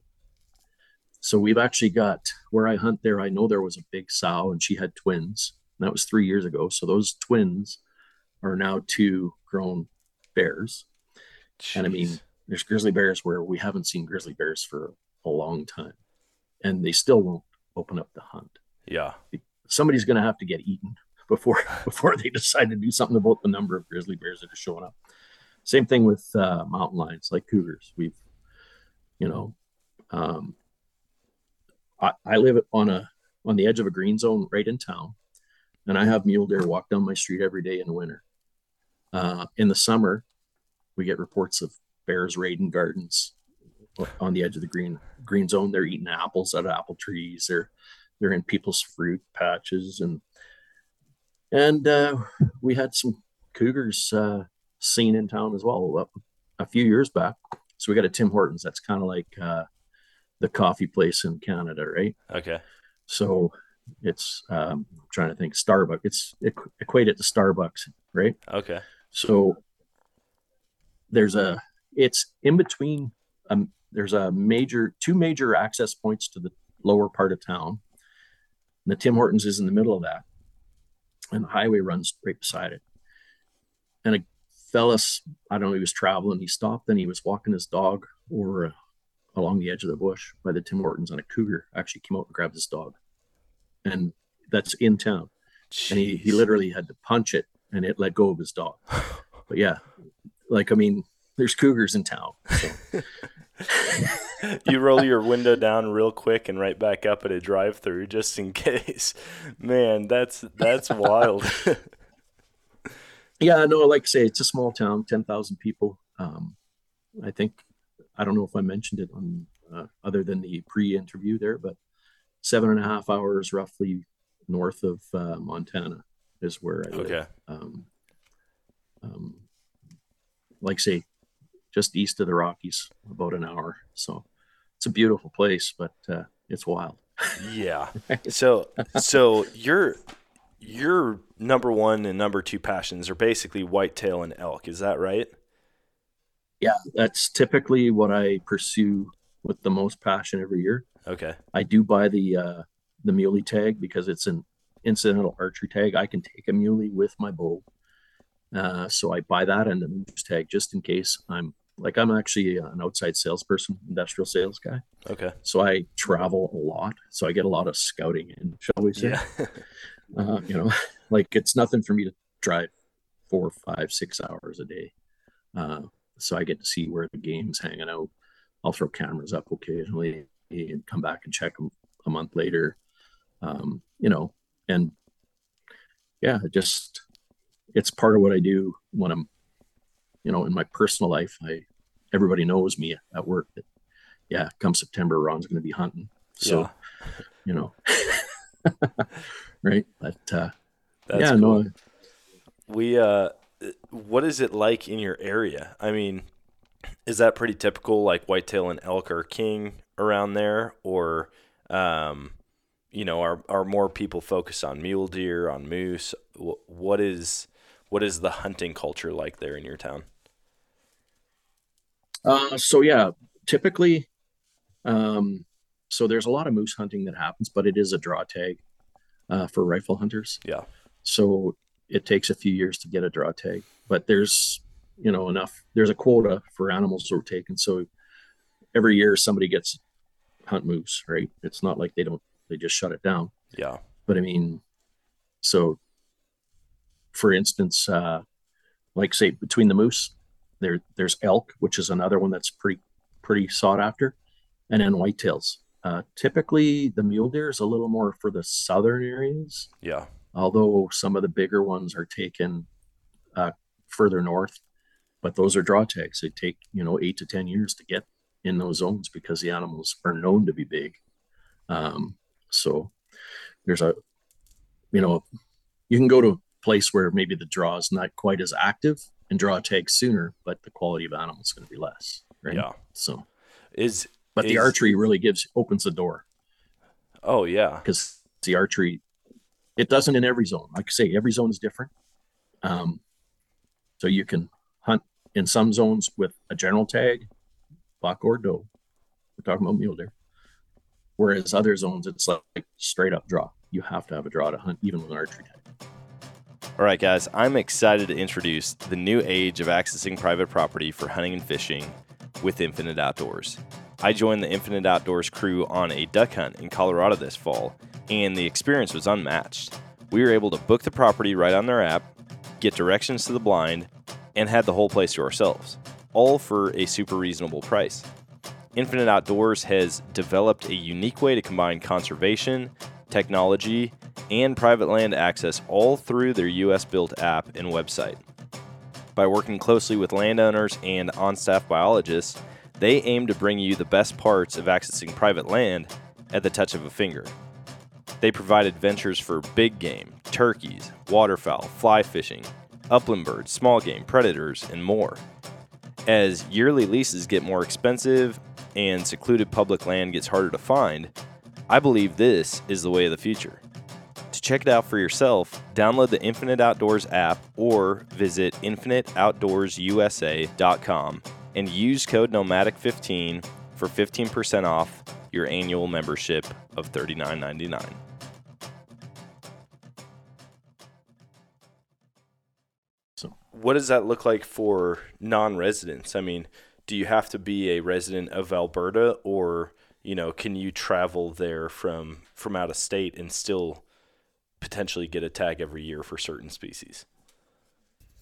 So we've actually got, where I hunt there, I know there was a big sow and she had twins. And that was three years ago. So those twins are now two grown bears. Jeez. And I mean, there's grizzly bears where we haven't seen grizzly bears for a long time. And they still won't open up the hunt. Yeah. Somebody's going to have to get eaten before before they decide to do something about the number of grizzly bears that are showing up. Same thing with uh, mountain lions, like cougars. We've, you know, um, I, I live on a on the edge of a green zone right in town, and I have mule deer walk down my street every day in the winter. Uh, in the summer, we get reports of bears raiding gardens on the edge of the green green zone. They're eating apples out of apple trees. They're they're in people's fruit patches, and and uh, we had some cougars uh, seen in town as well a few years back. So we got a Tim Hortons. That's kind of like uh, the coffee place in Canada, right? Okay. So it's um, I'm trying to think Starbucks. It's it, equate it to Starbucks, right? Okay. So there's a it's in between. Um, there's a major two major access points to the lower part of town. And the Tim Hortons is in the middle of that, and the highway runs right beside it. And a Fellas, I don't know, he was traveling. He stopped and he was walking his dog or uh, along the edge of the bush by the Tim Hortons, and a cougar actually came out and grabbed his dog. And that's in town. Jeez. And he, he literally had to punch it, and it let go of his dog. But yeah, like, I mean, there's cougars in town. So. You roll your window down real quick and right back up at a drive-thru just in case. Man, that's that's wild. Yeah, no, like I say, it's a small town, ten thousand people. Um, I think, I don't know if I mentioned it on uh, other than the pre-interview there, but seven and a half hours roughly north of uh, Montana is where I live. Okay. Um, um, like I say, just east of the Rockies, about an hour. So it's a beautiful place, but uh, it's wild. Yeah. So, so you're... Your number one and number two passions are basically whitetail and elk. Is that right? Yeah, that's typically what I pursue with the most passion every year. Okay. I do buy the uh, the muley tag because it's an incidental archery tag. I can take a muley with my bow. Uh, so I buy that and the moose tag just in case. I'm like, I'm actually an outside salesperson, industrial sales guy. Okay. So I travel a lot. So I get a lot of scouting in, shall we say. Yeah. Uh, you know, like it's nothing for me to drive four, five, six hours a day. Uh, so I get to see where the game's hanging out. I'll throw cameras up occasionally and come back and check them a month later. Um, you know, and yeah, it just, it's part of what I do when I'm, you know, in my personal life. I, everybody knows me at work that, yeah, come September, Ron's going to be hunting. So, yeah. You know, right. But, uh, that's yeah, cool. No, we, uh, what is it like in your area? I mean, is that pretty typical, like whitetail and elk are king around there, or, um, you know, are, are more people focused on mule deer, on moose? What is, what is the hunting culture like there in your town? Uh, so yeah, typically, um, so there's a lot of moose hunting that happens, but it is a draw tag uh, for rifle hunters. Yeah. So it takes a few years to get a draw tag, but there's, you know, enough, there's a quota for animals that are taken. So every year somebody gets hunt moose, right? It's not like they don't, they just shut it down. Yeah. But I mean, so for instance, uh, like say between the moose there, there's elk, which is another one that's pretty, pretty sought after, and then whitetails. Uh, typically the mule deer is a little more for the southern areas. Yeah. Although some of the bigger ones are taken uh, further north, but those are draw tags. They take, you know, eight to ten years to get in those zones because the animals are known to be big. Um, so there's a, you know, you can go to a place where maybe the draw is not quite as active and draw tags sooner, but the quality of animal is going to be less. Right. Yeah. So is, But is, the archery really gives opens the door. Oh, yeah. Because the archery, it doesn't in every zone. Like I say, every zone is different. Um, so you can hunt in some zones with a general tag, buck or doe. We're talking about mule deer. Whereas other zones, it's like straight up draw. You have to have a draw to hunt, even with an archery tag. All right, guys, I'm excited to introduce the new age of accessing private property for hunting and fishing with Infinite Outdoors. I joined the Infinite Outdoors crew on a duck hunt in Colorado this fall, and the experience was unmatched. We were able to book the property right on their app, get directions to the blind, and had the whole place to ourselves, all for a super reasonable price. Infinite Outdoors has developed a unique way to combine conservation, technology, and private land access all through their U S-built app and website. By working closely with landowners and on-staff biologists, they aim to bring you the best parts of accessing private land at the touch of a finger. They provide adventures for big game, turkeys, waterfowl, fly fishing, upland birds, small game, predators, and more. As yearly leases get more expensive and secluded public land gets harder to find, I believe this is the way of the future. To check it out for yourself, download the Infinite Outdoors app or visit infinite outdoors u s a dot com and use code nomadic fifteen for fifteen percent off your annual membership of thirty-nine ninety-nine. So, what does that look like for non-residents? I mean, do you have to be a resident of Alberta, or, you know, can you travel there from from out of state and still potentially get a tag every year for certain species?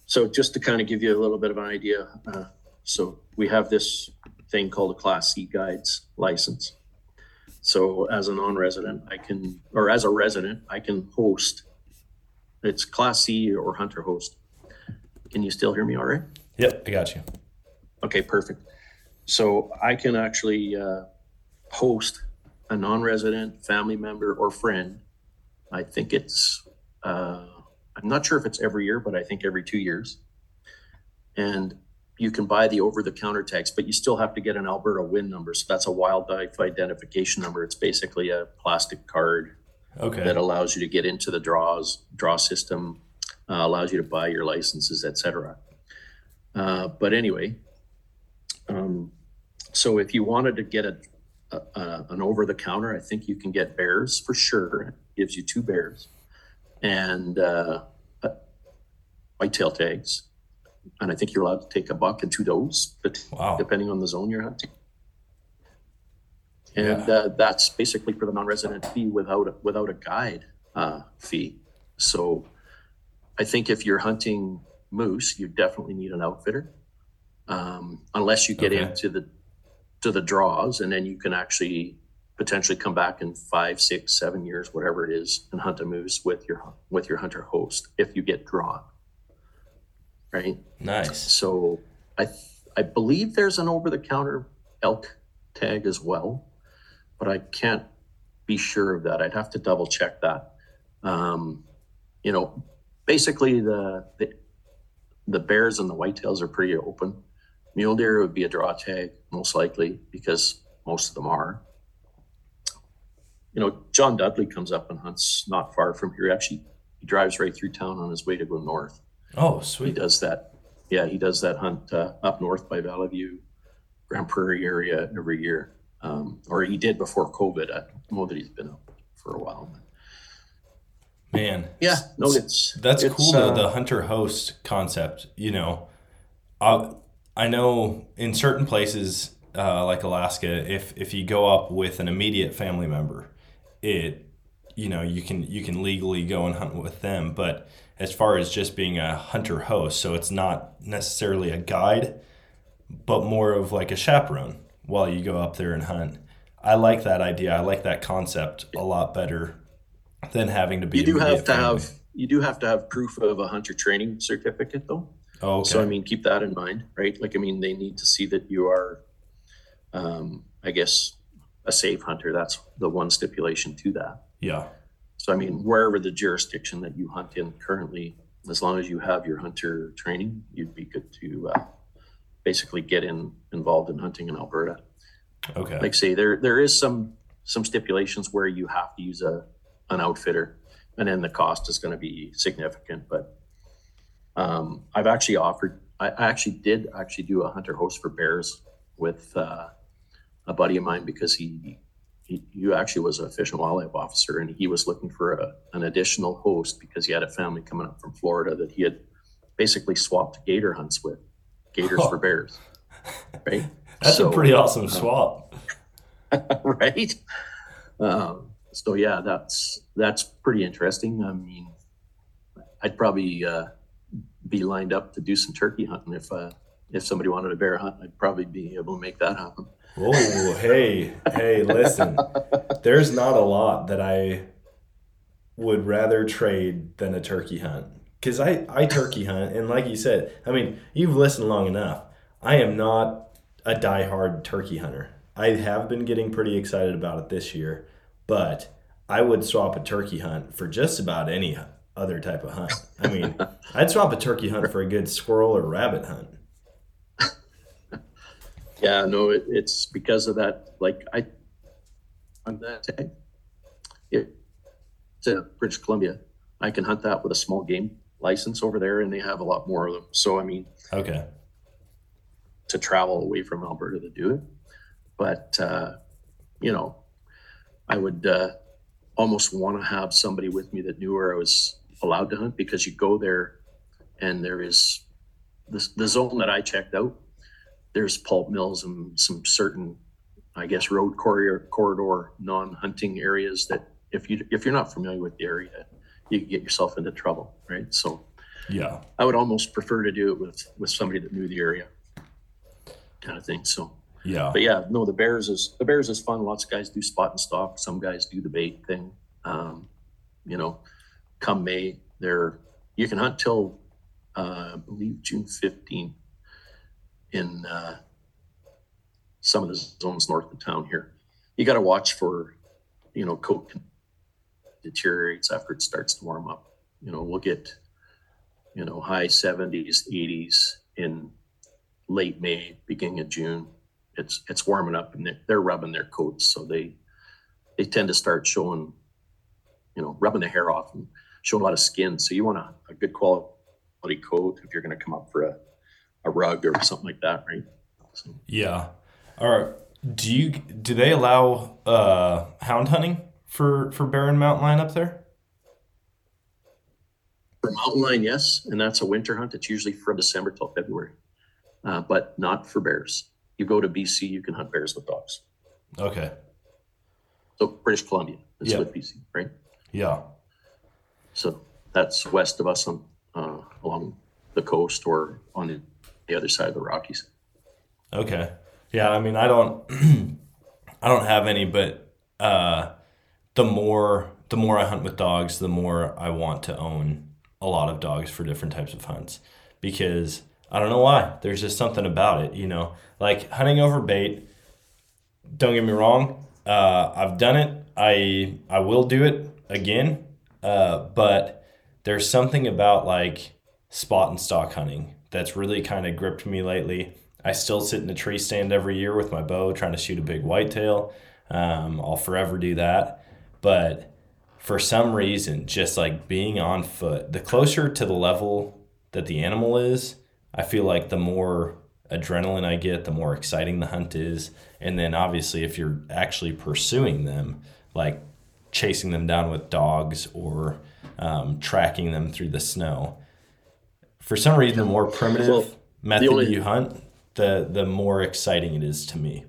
So just to kind of give you a little bit of an idea, uh, so we have this thing called a Class C Guides license. So as a non-resident, I can, or as a resident, I can host. It's Class C or hunter host. Can you still hear me all right? Yep, I got you. Okay, perfect. So I can actually uh, host a non-resident family member or friend. I think it's, uh, I'm not sure if it's every year, but I think every two years. And you can buy the over-the-counter tags, but you still have to get an Alberta W I N number. So that's a wildlife identification number. It's basically a plastic card okay. that allows you to get into the draws, draw system, uh, allows you to buy your licenses, et cetera. Uh, but anyway, um, so if you wanted to get a, a, a an over-the-counter, I think you can get bears for sure. Gives you two bears and uh, whitetail tags, and I think you're allowed to take a buck and two does, but wow. depending on the zone you're hunting. And yeah. uh, that's basically for the non-resident fee without a, without a guide uh, fee. So I think if you're hunting moose, you definitely need an outfitter, um, unless you get okay. into the to the draws, and then you can actually potentially come back in five, six, seven years, whatever it is, and hunt a moose with your with your hunter host if you get drawn. Right. Nice. So I th- I believe there's an over-the-counter elk tag as well, but I can't be sure of that. I'd have to double check that. Um, you know, basically the, the the bears and the whitetails are pretty open. Mule deer would be a draw tag most likely, because most of them are. You know, John Dudley comes up and hunts not far from here. Actually, he drives right through town on his way to go north. Oh, sweet. He does that. Yeah, he does that hunt uh, up north by Valley View, Grand Prairie area every year. Um, or he did before COVID. I know that he's been up for a while. Man. Yeah. No, it's That's it's, cool, uh, the, the hunter-host concept. You know, I, I know in certain places uh, like Alaska, if if you go up with an immediate family member, it, you know, you can you can legally go and hunt with them. But as far as just being a hunter host, so it's not necessarily a guide, but more of like a chaperone while you go up there and hunt. I like that idea. I like that concept a lot better than having to be. You do have to family. have you do have to have proof of a hunter training certificate though. Oh, okay. So I mean, keep that in mind, right? Like, I mean, they need to see that you are, um, I guess, a safe hunter. That's the one stipulation to that. Yeah. So, I mean, wherever the jurisdiction that you hunt in currently, as long as you have your hunter training, you'd be good to uh, basically get in involved in hunting in Alberta. Okay. Like, say, there there is some some stipulations where you have to use a an outfitter, and then the cost is going to be significant. But um, I've actually offered, I actually did actually do a hunter host for bears with uh, a buddy of mine, because he He, he actually was a fish and wildlife officer, and he was looking for a, an additional host because he had a family coming up from Florida that he had basically swapped gator hunts with, gators oh. for bears, right? That's so, a pretty awesome um, swap. Right? Um, so yeah, that's, that's pretty interesting. I mean, I'd probably uh, be lined up to do some turkey hunting. If, uh, if somebody wanted a bear hunt, I'd probably be able to make that happen. Oh, hey, hey, listen, there's not a lot that I would rather trade than a turkey hunt. Because I, I turkey hunt, and like you said, I mean, you've listened long enough. I am not a diehard turkey hunter. I have been getting pretty excited about it this year, but I would swap a turkey hunt for just about any other type of hunt. I mean, I'd swap a turkey hunt for a good squirrel or rabbit hunt. Yeah, no, it, it's because of that. Like, I, on that tag, it, it's in British Columbia. I can hunt that with a small game license over there, and they have a lot more of them. So, I mean, okay, to travel away from Alberta to do it. But, uh, you know, I would uh, almost want to have somebody with me that knew where I was allowed to hunt, because you go there and there is this, the zone that I checked out. There's pulp mills and some certain, I guess, road corridor, corridor non-hunting areas that if you if you're not familiar with the area, you can get yourself into trouble, right? So, yeah, I would almost prefer to do it with with somebody that knew the area, kind of thing. So, yeah, but yeah, no, the bears is the bears is fun. Lots of guys do spot and stalk. Some guys do the bait thing. Um, you know, come May, there you can hunt till uh, I believe June fifteenth. In uh, some of the zones north of town here. You got to watch for, you know, coat deteriorates after it starts to warm up. You know, we'll get, you know, high seventies, eighties in late May, beginning of June. It's it's warming up and they're, they're rubbing their coats. So they they tend to start showing, you know, rubbing the hair off and showing a lot of skin. So you want a, a good quality coat if you're going to come up for a, a rug or something like that, right? So. Yeah. All right. Do you do they allow uh, hound hunting for, for bear and mountain lion up there? For mountain lion, yes, and that's a winter hunt. It's usually from December till February, uh, but not for bears. You go to B C, you can hunt bears with dogs. Okay. So British Columbia is yeah. with B C, right? Yeah. So that's west of us on uh, along the coast or on the the other side of the Rockies. Okay. Yeah. I mean, I don't, I don't have any, but, uh, the more, the more I hunt with dogs, the more I want to own a lot of dogs for different types of hunts, because I don't know why. There's just something about it, you know, like hunting over bait. Don't get me wrong. Uh, I've done it. I, I will do it again. Uh, but there's something about like spot and stock hunting that's really kind of gripped me lately. I still sit in a tree stand every year with my bow trying to shoot a big whitetail. Um, I'll forever do that. But for some reason, just like being on foot, the closer to the level that the animal is, I feel like the more adrenaline I get, the more exciting the hunt is. And then obviously if you're actually pursuing them, like chasing them down with dogs or um, tracking them through the snow, for some reason, the more primitive well, method only, you hunt, the the more exciting it is to me.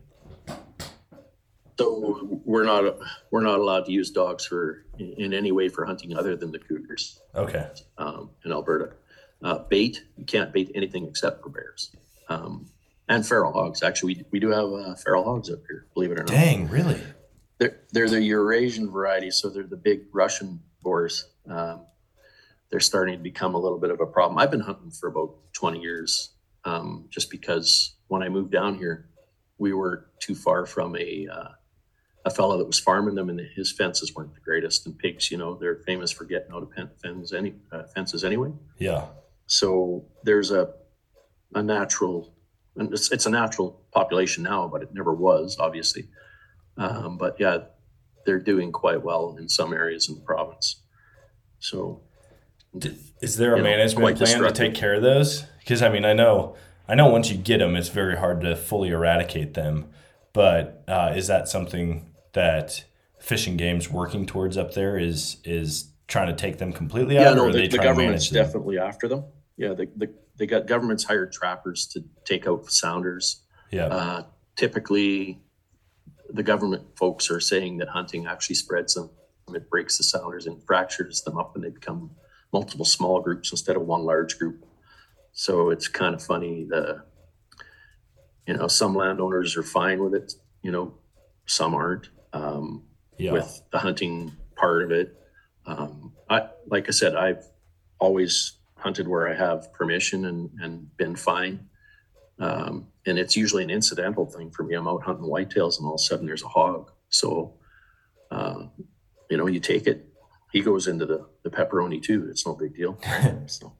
So we're not we're not allowed to use dogs for in, in any way for hunting other than the cougars. Okay. Um, in Alberta, uh, bait you can't bait anything except for bears, um, and feral hogs. Actually, we we do have uh, feral hogs up here. Believe it or not. Dang, really? They're they're the Eurasian variety, so they're the big Russian boars. Um, They're starting to become a little bit of a problem. I've been hunting for about twenty years, um, just because when I moved down here, we were too far from a uh, a fellow that was farming them, and his fences weren't the greatest. And pigs, you know, they're famous for getting out of pen, fens, any, uh, fences anyway. Yeah. So there's a a natural, and it's it's a natural population now, but it never was, obviously. Um, but yeah, they're doing quite well in some areas in the province. So. Is there a you know, management plan to take care of those? Because I mean, I know, I know once you get them, it's very hard to fully eradicate them. But uh, is that something that Fish and Game's working towards up there? Is is trying to take them completely yeah, out? No, or the, are they the government's definitely them? After them. Yeah, the, the they got governments hired trappers to take out sounders. Yeah. Uh, typically, the government folks are saying that hunting actually spreads them. It breaks the sounders and fractures them up, and they become multiple small groups instead of one large group. So it's kind of funny. The, you know, some landowners are fine with it, you know, some aren't, um, yeah. with the hunting part of it. Um, I, like I said, I've always hunted where I have permission and, and been fine. Um, and it's usually an incidental thing for me. I'm out hunting whitetails and all of a sudden there's a hog. So, uh, you know, you take it. He goes into the, the pepperoni too. It's no big deal. So.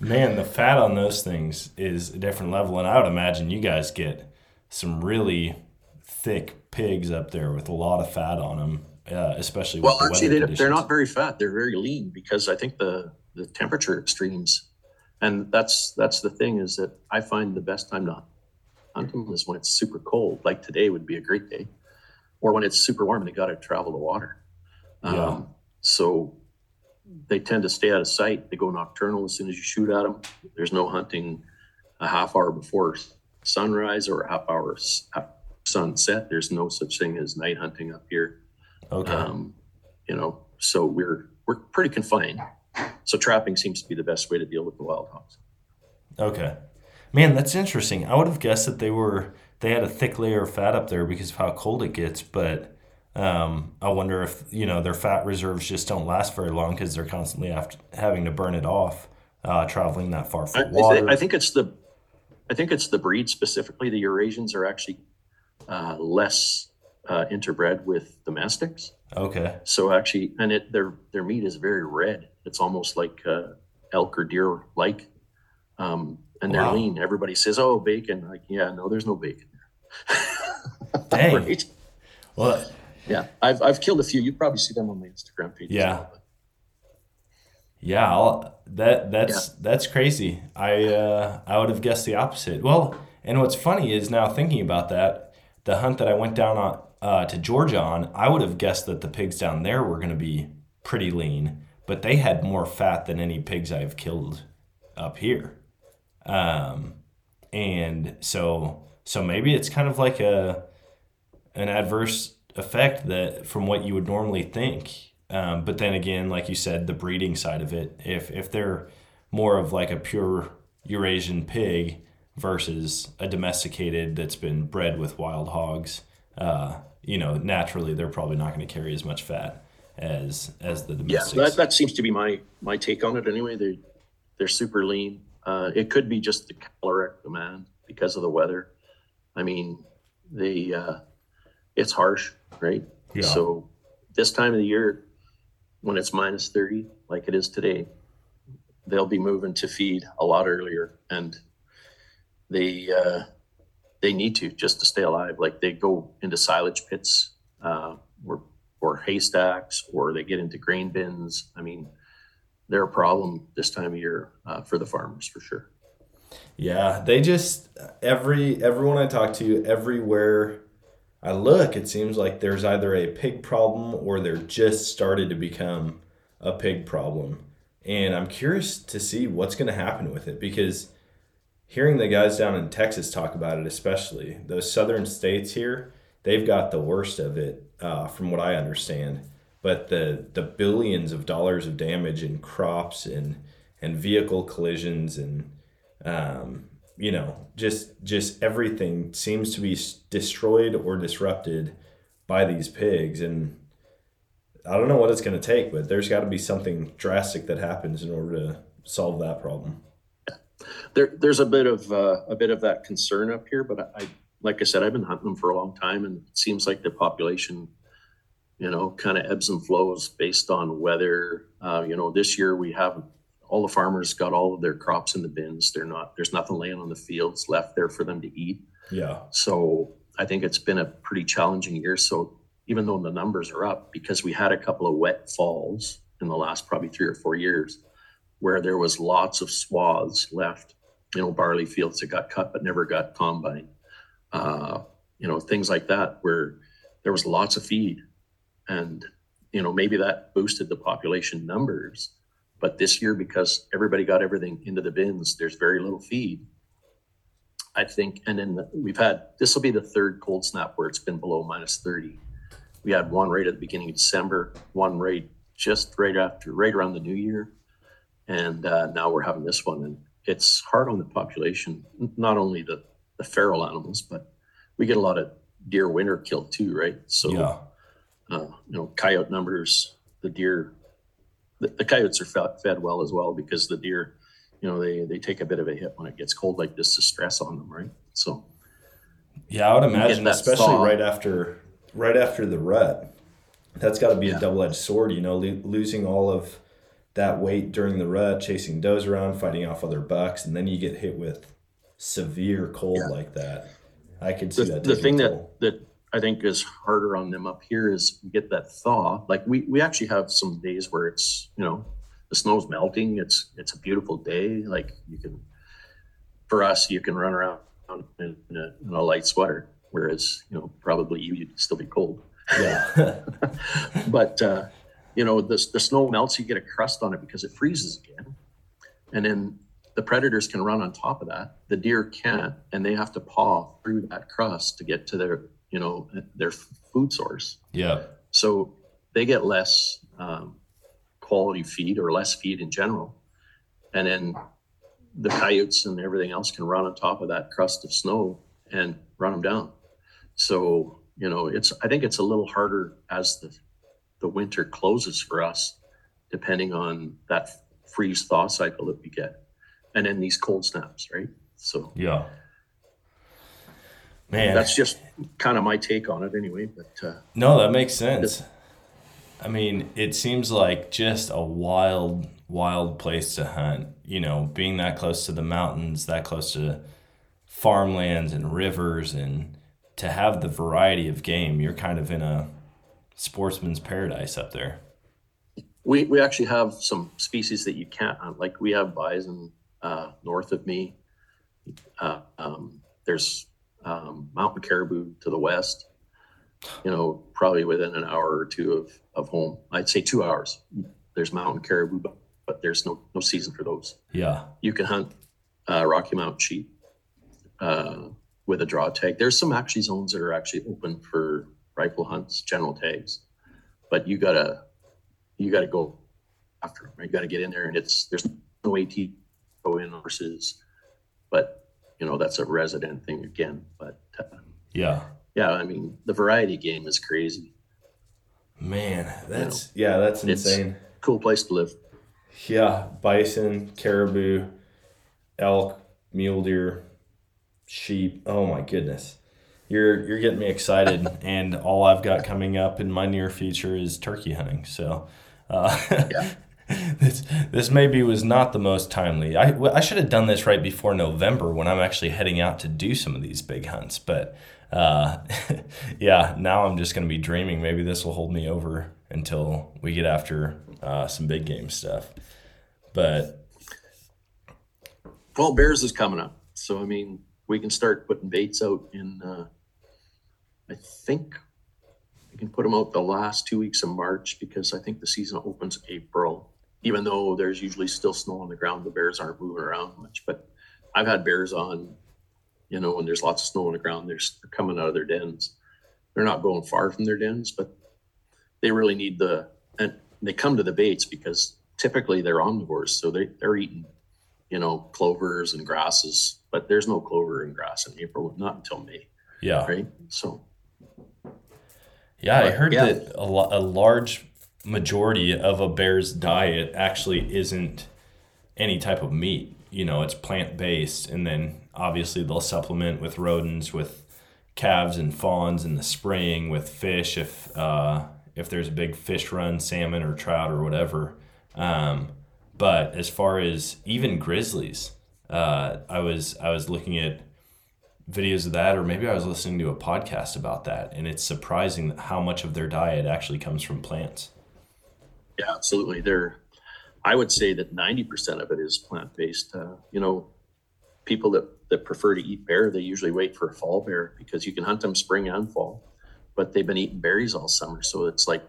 Man, the fat on those things is a different level. And I would imagine you guys get some really thick pigs up there with a lot of fat on them, uh, especially with well, the weather actually, they, conditions. They're not very fat. They're very lean because I think the, the temperature extremes. And that's that's the thing is that I find the best time to hunt them is when it's super cold. Like today would be a great day. Or when it's super warm, they got to travel the water. Um, yeah. So they tend to stay out of sight. They go nocturnal as soon as you shoot at them. There's no hunting a half hour before sunrise or a half hour sunset. There's no such thing as night hunting up here. Okay. Um, you know, so we're we're pretty confined. So trapping seems to be the best way to deal with the wild hogs. Okay. Man, that's interesting. I would have guessed that they were they had a thick layer of fat up there because of how cold it gets, but um, I wonder if, you know, their fat reserves just don't last very long because they're constantly after, having to burn it off, uh, traveling that far for I, water. I think it's the I think it's the breed specifically. The Eurasians are actually uh, less uh, interbred with domestics. Okay. So actually, and it their their meat is very red. It's almost like uh, elk or deer like, um, and they're wow. lean. Everybody says, "Oh, bacon!" Like, yeah, no, there's no bacon there. Dang. Right? Well, yeah, I've I've killed a few. You probably see them on my Instagram page. Yeah, as well, but... yeah, I'll, that that's yeah. that's crazy. I uh, I would have guessed the opposite. Well, and what's funny is now thinking about that, the hunt that I went down on uh, to Georgia on, I would have guessed that the pigs down there were going to be pretty lean. But they had more fat than any pigs I've killed up here. Um, and so so maybe it's kind of like a an adverse effect that from what you would normally think. Um, but then again, like you said, the breeding side of it, if if they're more of like a pure Eurasian pig versus a domesticated that's been bred with wild hogs, uh, you know, naturally they're probably not going to carry as much fat. As as the domestics. Yeah, that, that seems to be my my take on it anyway. They they're super lean. Uh, it could be just the caloric demand because of the weather. I mean, they uh, it's harsh, right? Yeah. So this time of the year, when it's minus thirty like it is today, they'll be moving to feed a lot earlier, and they uh, they need to just to stay alive. Like they go into silage pits. Uh, where or haystacks, or they get into grain bins. I mean, they're a problem this time of year uh, for the farmers, for sure. Yeah, they just, every everyone I talk to, everywhere I look, it seems like there's either a pig problem or they're just started to become a pig problem. And I'm curious to see what's going to happen with it, because hearing the guys down in Texas talk about it, especially those southern states here, they've got the worst of it. Uh, from what I understand, but the the billions of dollars of damage in crops and and vehicle collisions and um, you know just just everything seems to be destroyed or disrupted by these pigs, and I don't know what it's going to take, but there's got to be something drastic that happens in order to solve that problem. There there's a bit of uh, a bit of that concern up here, but I. Like I said, I've been hunting them for a long time, and it seems like the population, you know, kind of ebbs and flows based on weather. Uh, you know, this year we haven't, all the farmers got all of their crops in the bins. They're not, there's nothing laying on the fields left there for them to eat. Yeah. So I think it's been a pretty challenging year. So even though the numbers are up, because we had a couple of wet falls in the last probably three or four years where there was lots of swaths left, you know, barley fields that got cut but never got combined. Uh, you know, things like that where there was lots of feed, and, you know, maybe that boosted the population numbers, but this year, because everybody got everything into the bins, there's very little feed, I think. And then the, we've had, this will be the third cold snap where it's been below minus thirty. We had one right at the beginning of December, one right just right after, right around the new year. And, uh, now we're having this one, and it's hard on the population, not only the the feral animals, but we get a lot of deer winter killed too, right? So, yeah. uh, you know, coyote numbers, the deer, the, the coyotes are fed well as well, because the deer, you know, they, they take a bit of a hit when it gets cold like this, the stress on them, right? So yeah, I would imagine, especially thaw. right after right after the rut, that's got to be yeah. a double-edged sword, you know, lo- losing all of that weight during the rut, chasing does around, fighting off other bucks, and then you get hit with severe cold yeah. like that. I could see the, that. The thing that, that I think is harder on them up here is you get that thaw. Like we, we actually have some days where it's, you know, the snow's melting. It's, it's a beautiful day. Like you can, for us, you can run around in a, in a light sweater, whereas, you know, probably you, you'd still be cold. Yeah. But, uh, you know, the, the snow melts, you get a crust on it because it freezes again. And then the predators can run on top of that. The deer can't, and they have to paw through that crust to get to their, you know, their food source. Yeah. So they get less um, quality feed or less feed in general. And then the coyotes and everything else can run on top of that crust of snow and run them down. So, you know, it's, I think it's a little harder as the, the winter closes for us, depending on that freeze thaw cycle that we get. And then these cold snaps, right? So, yeah, man, that's just kind of my take on it anyway. But uh, no, that makes sense. I mean, it seems like just a wild, wild place to hunt, you know, being that close to the mountains, that close to farmlands and rivers, and to have the variety of game. You're kind of in a sportsman's paradise up there. We we actually have some species that you can't hunt. Like we have bison uh, north of me. Uh, um, there's um, mountain caribou to the west, you know, probably within an hour or two of, of home. I'd say two hours. There's mountain caribou, but, but there's no, no season for those. Yeah. You can hunt uh, Rocky Mountain sheep uh, with a draw tag. There's some actually zones that are actually open for rifle hunts, general tags, but you gotta, you gotta go after them, right? You gotta get in there, and it's, there's no way to go in horses, but you know, that's a resident thing again, but uh, yeah. Yeah. I mean, the variety game is crazy, man. That's, you know, yeah, that's insane. Cool place to live. Yeah. Bison, caribou, elk, mule deer, sheep. Oh my goodness. You're you're getting me excited, and all I've got coming up in my near future is turkey hunting. So, uh, yeah. this this maybe was not the most timely. I I should have done this right before November when I'm actually heading out to do some of these big hunts. But uh, yeah, now I'm just gonna be dreaming. Maybe this will hold me over until we get after uh, some big game stuff. But well, bears is coming up, so I mean we can start putting baits out in. Uh, I think we can put them out the last two weeks of March, because I think the season opens April, even though there's usually still snow on the ground. The bears aren't moving around much, but I've had bears on, you know, when there's lots of snow on the ground, they're, they're coming out of their dens. They're not going far from their dens, but they really need the, and they come to the baits because typically they're omnivores. So they, they're eating, you know, clovers and grasses, but there's no clover and grass in April, not until May. Yeah. Right. So. Yeah, I heard yeah. that a, a large majority of a bear's diet actually isn't any type of meat. You know, it's plant-based, and then obviously they'll supplement with rodents, with calves and fawns in the spring, with fish if uh, if there's a big fish run, salmon or trout or whatever. Um, but as far as even grizzlies, uh, I was I was looking at videos of that, or maybe I was listening to a podcast about that, and it's surprising how much of their diet actually comes from plants. Yeah, absolutely. They're, I would say that ninety percent of it is plant-based. Uh, you know, people that, that prefer to eat bear, they usually wait for a fall bear because you can hunt them spring and fall, but they've been eating berries all summer. So it's like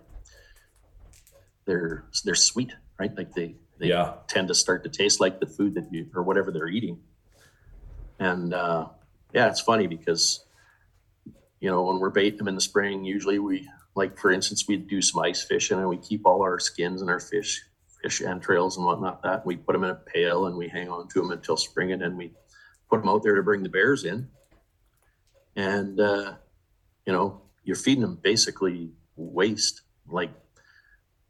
they're, they're sweet, right? Like they, they yeah. tend to start to taste like the food that you, or whatever they're eating. And, uh, yeah, it's funny because, you know, when we're baiting them in the spring, usually we, like, for instance, we do some ice fishing, and we keep all our skins and our fish, fish entrails and whatnot, that we put them in a pail and we hang on to them until spring. And then we put them out there to bring the bears in. And, uh, you know, you're feeding them basically waste. Like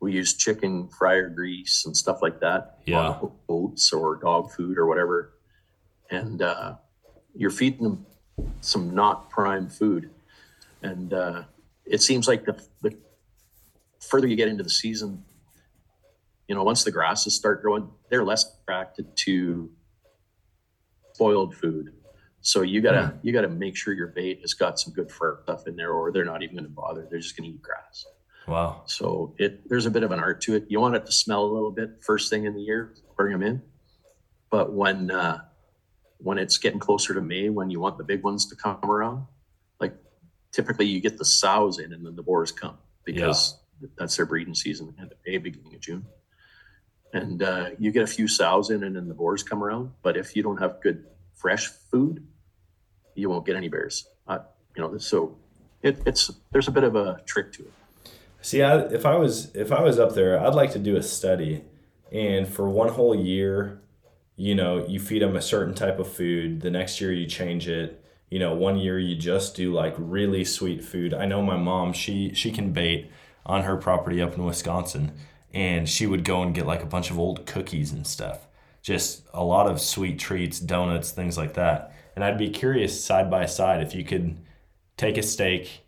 we use chicken fryer grease and stuff like that. Yeah. On oats or dog food or whatever. And uh, you're feeding them some not prime food. And uh, it seems like the, the further you get into the season, you know, once the grasses start growing, they're less attracted to spoiled food. So you gotta, yeah. you gotta make sure your bait has got some good fur stuff in there, or they're not even gonna bother. They're just gonna eat grass. Wow. So it, there's a bit of an art to it. You want it to smell a little bit first thing in the year, bring them in. But when, uh, when it's getting closer to May, when you want the big ones to come around, like typically you get the sows in and then the boars come, because yeah. that's their breeding season at May, beginning of June. And uh, you get a few sows in and then the boars come around. But if you don't have good fresh food, you won't get any bears. Uh, you know, so it, it's there's a bit of a trick to it. See, I, if I was if I was up there, I'd like to do a study, and for one whole year, you know, you feed them a certain type of food. The next year you change it. You know, one year you just do like really sweet food. I know my mom, she she can bait on her property up in Wisconsin, and she would go and get like a bunch of old cookies and stuff. Just a lot of sweet treats, donuts, things like that. And I'd be curious side by side if you could take a steak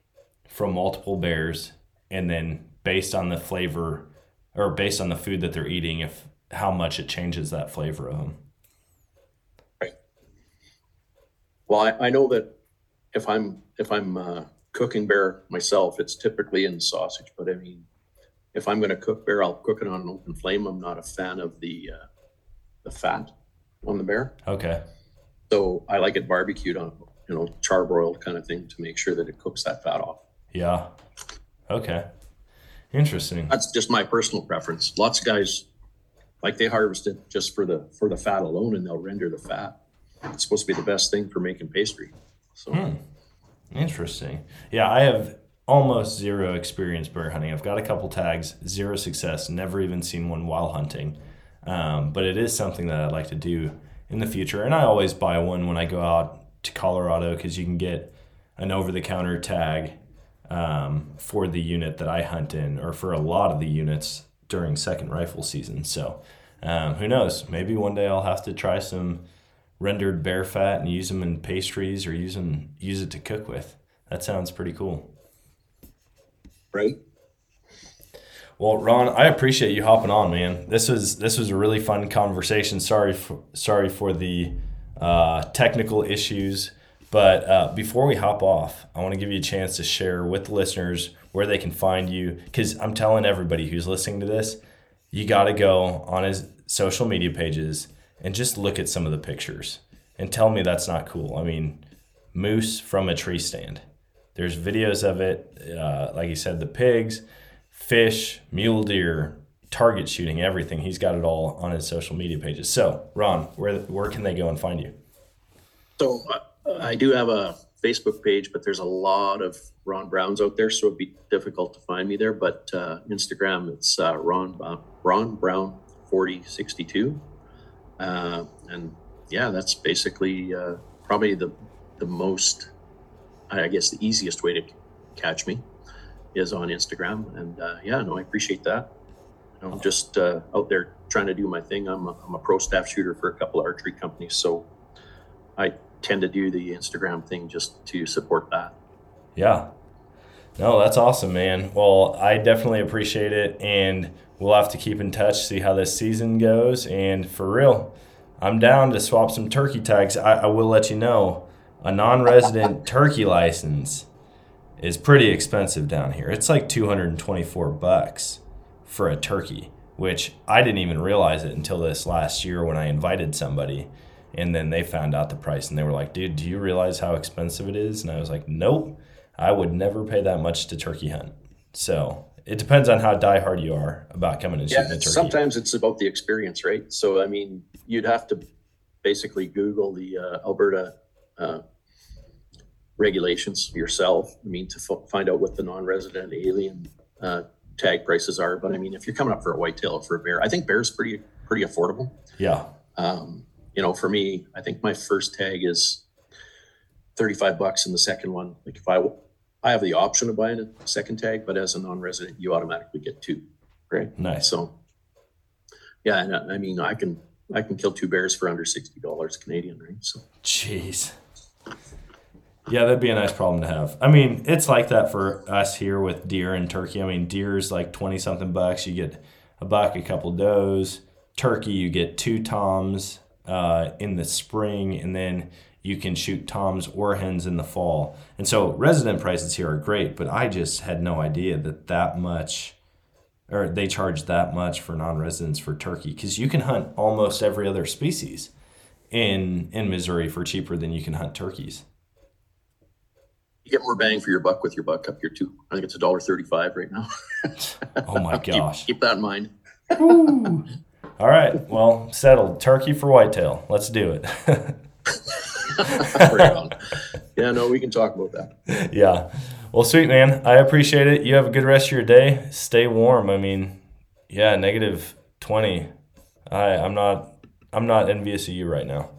from multiple bears, and then based on the flavor or based on the food that they're eating, if how much it changes that flavor of them. Right. Well, I, I know that if I'm, if I'm uh, cooking bear myself, it's typically in sausage, but I mean, if I'm going to cook bear, I'll cook it on an open flame. I'm not a fan of the, uh, the fat on the bear. Okay. So I like it barbecued on, you know, charbroiled kind of thing to make sure that it cooks that fat off. Yeah. Okay. Interesting. That's just my personal preference. Lots of guys, like they harvest it just for the for the fat alone, and they'll render the fat. It's supposed to be the best thing for making pastry. So, hmm. Interesting. Yeah, I have almost zero experience bear hunting. I've got a couple tags, zero success, never even seen one while hunting. Um, but it is something that I'd like to do in the future. And I always buy one when I go out to Colorado, because you can get an over-the-counter tag um, for the unit that I hunt in, or for a lot of the units during second rifle season. So um, who knows, maybe one day I'll have to try some rendered bear fat and use them in pastries, or use them, use it to cook with. That sounds pretty cool. Right. Well, Ron, I appreciate you hopping on, man. This was, this was a really fun conversation. Sorry for, sorry for the uh, technical issues, but uh, before we hop off, I want to give you a chance to share with the listeners where they can find you, because I'm telling everybody who's listening to this, you got to go on his social media pages and just look at some of the pictures, and tell me that's not cool. I mean, moose from a tree stand. There's videos of it, uh, like you said, the pigs, fish, mule deer, target shooting, everything. He's got it all on his social media pages. So, Ron, where where can they go and find you? So uh, I do have a Facebook page, but there's a lot of Ron Browns out there, so it'd be difficult to find me there. But uh, Instagram, it's uh, Ron uh, Ron Brown forty sixty-two, uh, and yeah, that's basically uh, probably the the most, I guess, the easiest way to catch me is on Instagram. And uh, yeah, no, I appreciate that. I'm just uh, out there trying to do my thing. I'm a, I'm a pro staff shooter for a couple of archery companies, so I tend to do the Instagram thing just to support that. Yeah. No, that's awesome, man. Well, I definitely appreciate it, and we'll have to keep in touch, see how this season goes. And for real, I'm down to swap some turkey tags. I, I will let you know, a non-resident turkey license is pretty expensive down here. It's like two hundred twenty-four bucks for a turkey, which I didn't even realize it until this last year when I invited somebody. And then they found out the price, and they were like, dude, do you realize how expensive it is? And I was like, nope, I would never pay that much to turkey hunt. So it depends on how diehard you are about coming and yeah, shooting a turkey. Sometimes it's about the experience, right? So, I mean, you'd have to basically Google the uh, Alberta uh, regulations yourself, I mean, to f- find out what the non-resident alien uh, tag prices are. But, I mean, if you're coming up for a whitetail or for a bear, I think bear's pretty pretty affordable. Yeah. Um, You know, for me, I think my first tag is thirty-five bucks, and the second one, like if I, I have the option of buying a second tag, but as a non-resident, you automatically get two. Right. Nice. So yeah. And I, I mean, I can, I can kill two bears for under sixty dollars Canadian. Right. So. Jeez. Yeah. That'd be a nice problem to have. I mean, it's like that for us here with deer and turkey. I mean, deer's like twenty something bucks. You get a buck, a couple does. Turkey, you get two toms uh, in the spring, and then you can shoot toms or hens in the fall. And so resident prices here are great, but I just had no idea that that much, or they charge that much for non-residents for turkey, because you can hunt almost every other species in in Missouri for cheaper than you can hunt turkeys. You get more bang for your buck with your buck up here too. I think it's one dollar thirty-five right now. Oh my gosh. Keep, keep that in mind. Woo. All right. Well, settled. Turkey for whitetail. Let's do it. Right on. Yeah, no, we can talk about that. Yeah. Well, sweet, man. I appreciate it. You have a good rest of your day. Stay warm. I mean, yeah, negative twenty. I, I'm not, I'm not envious of you right now.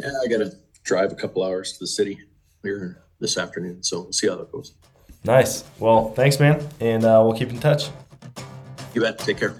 Yeah, I got to drive a couple hours to the city here this afternoon, so we'll see how that goes. Nice. Well, thanks, man. And uh, we'll keep in touch. You bet. Take care.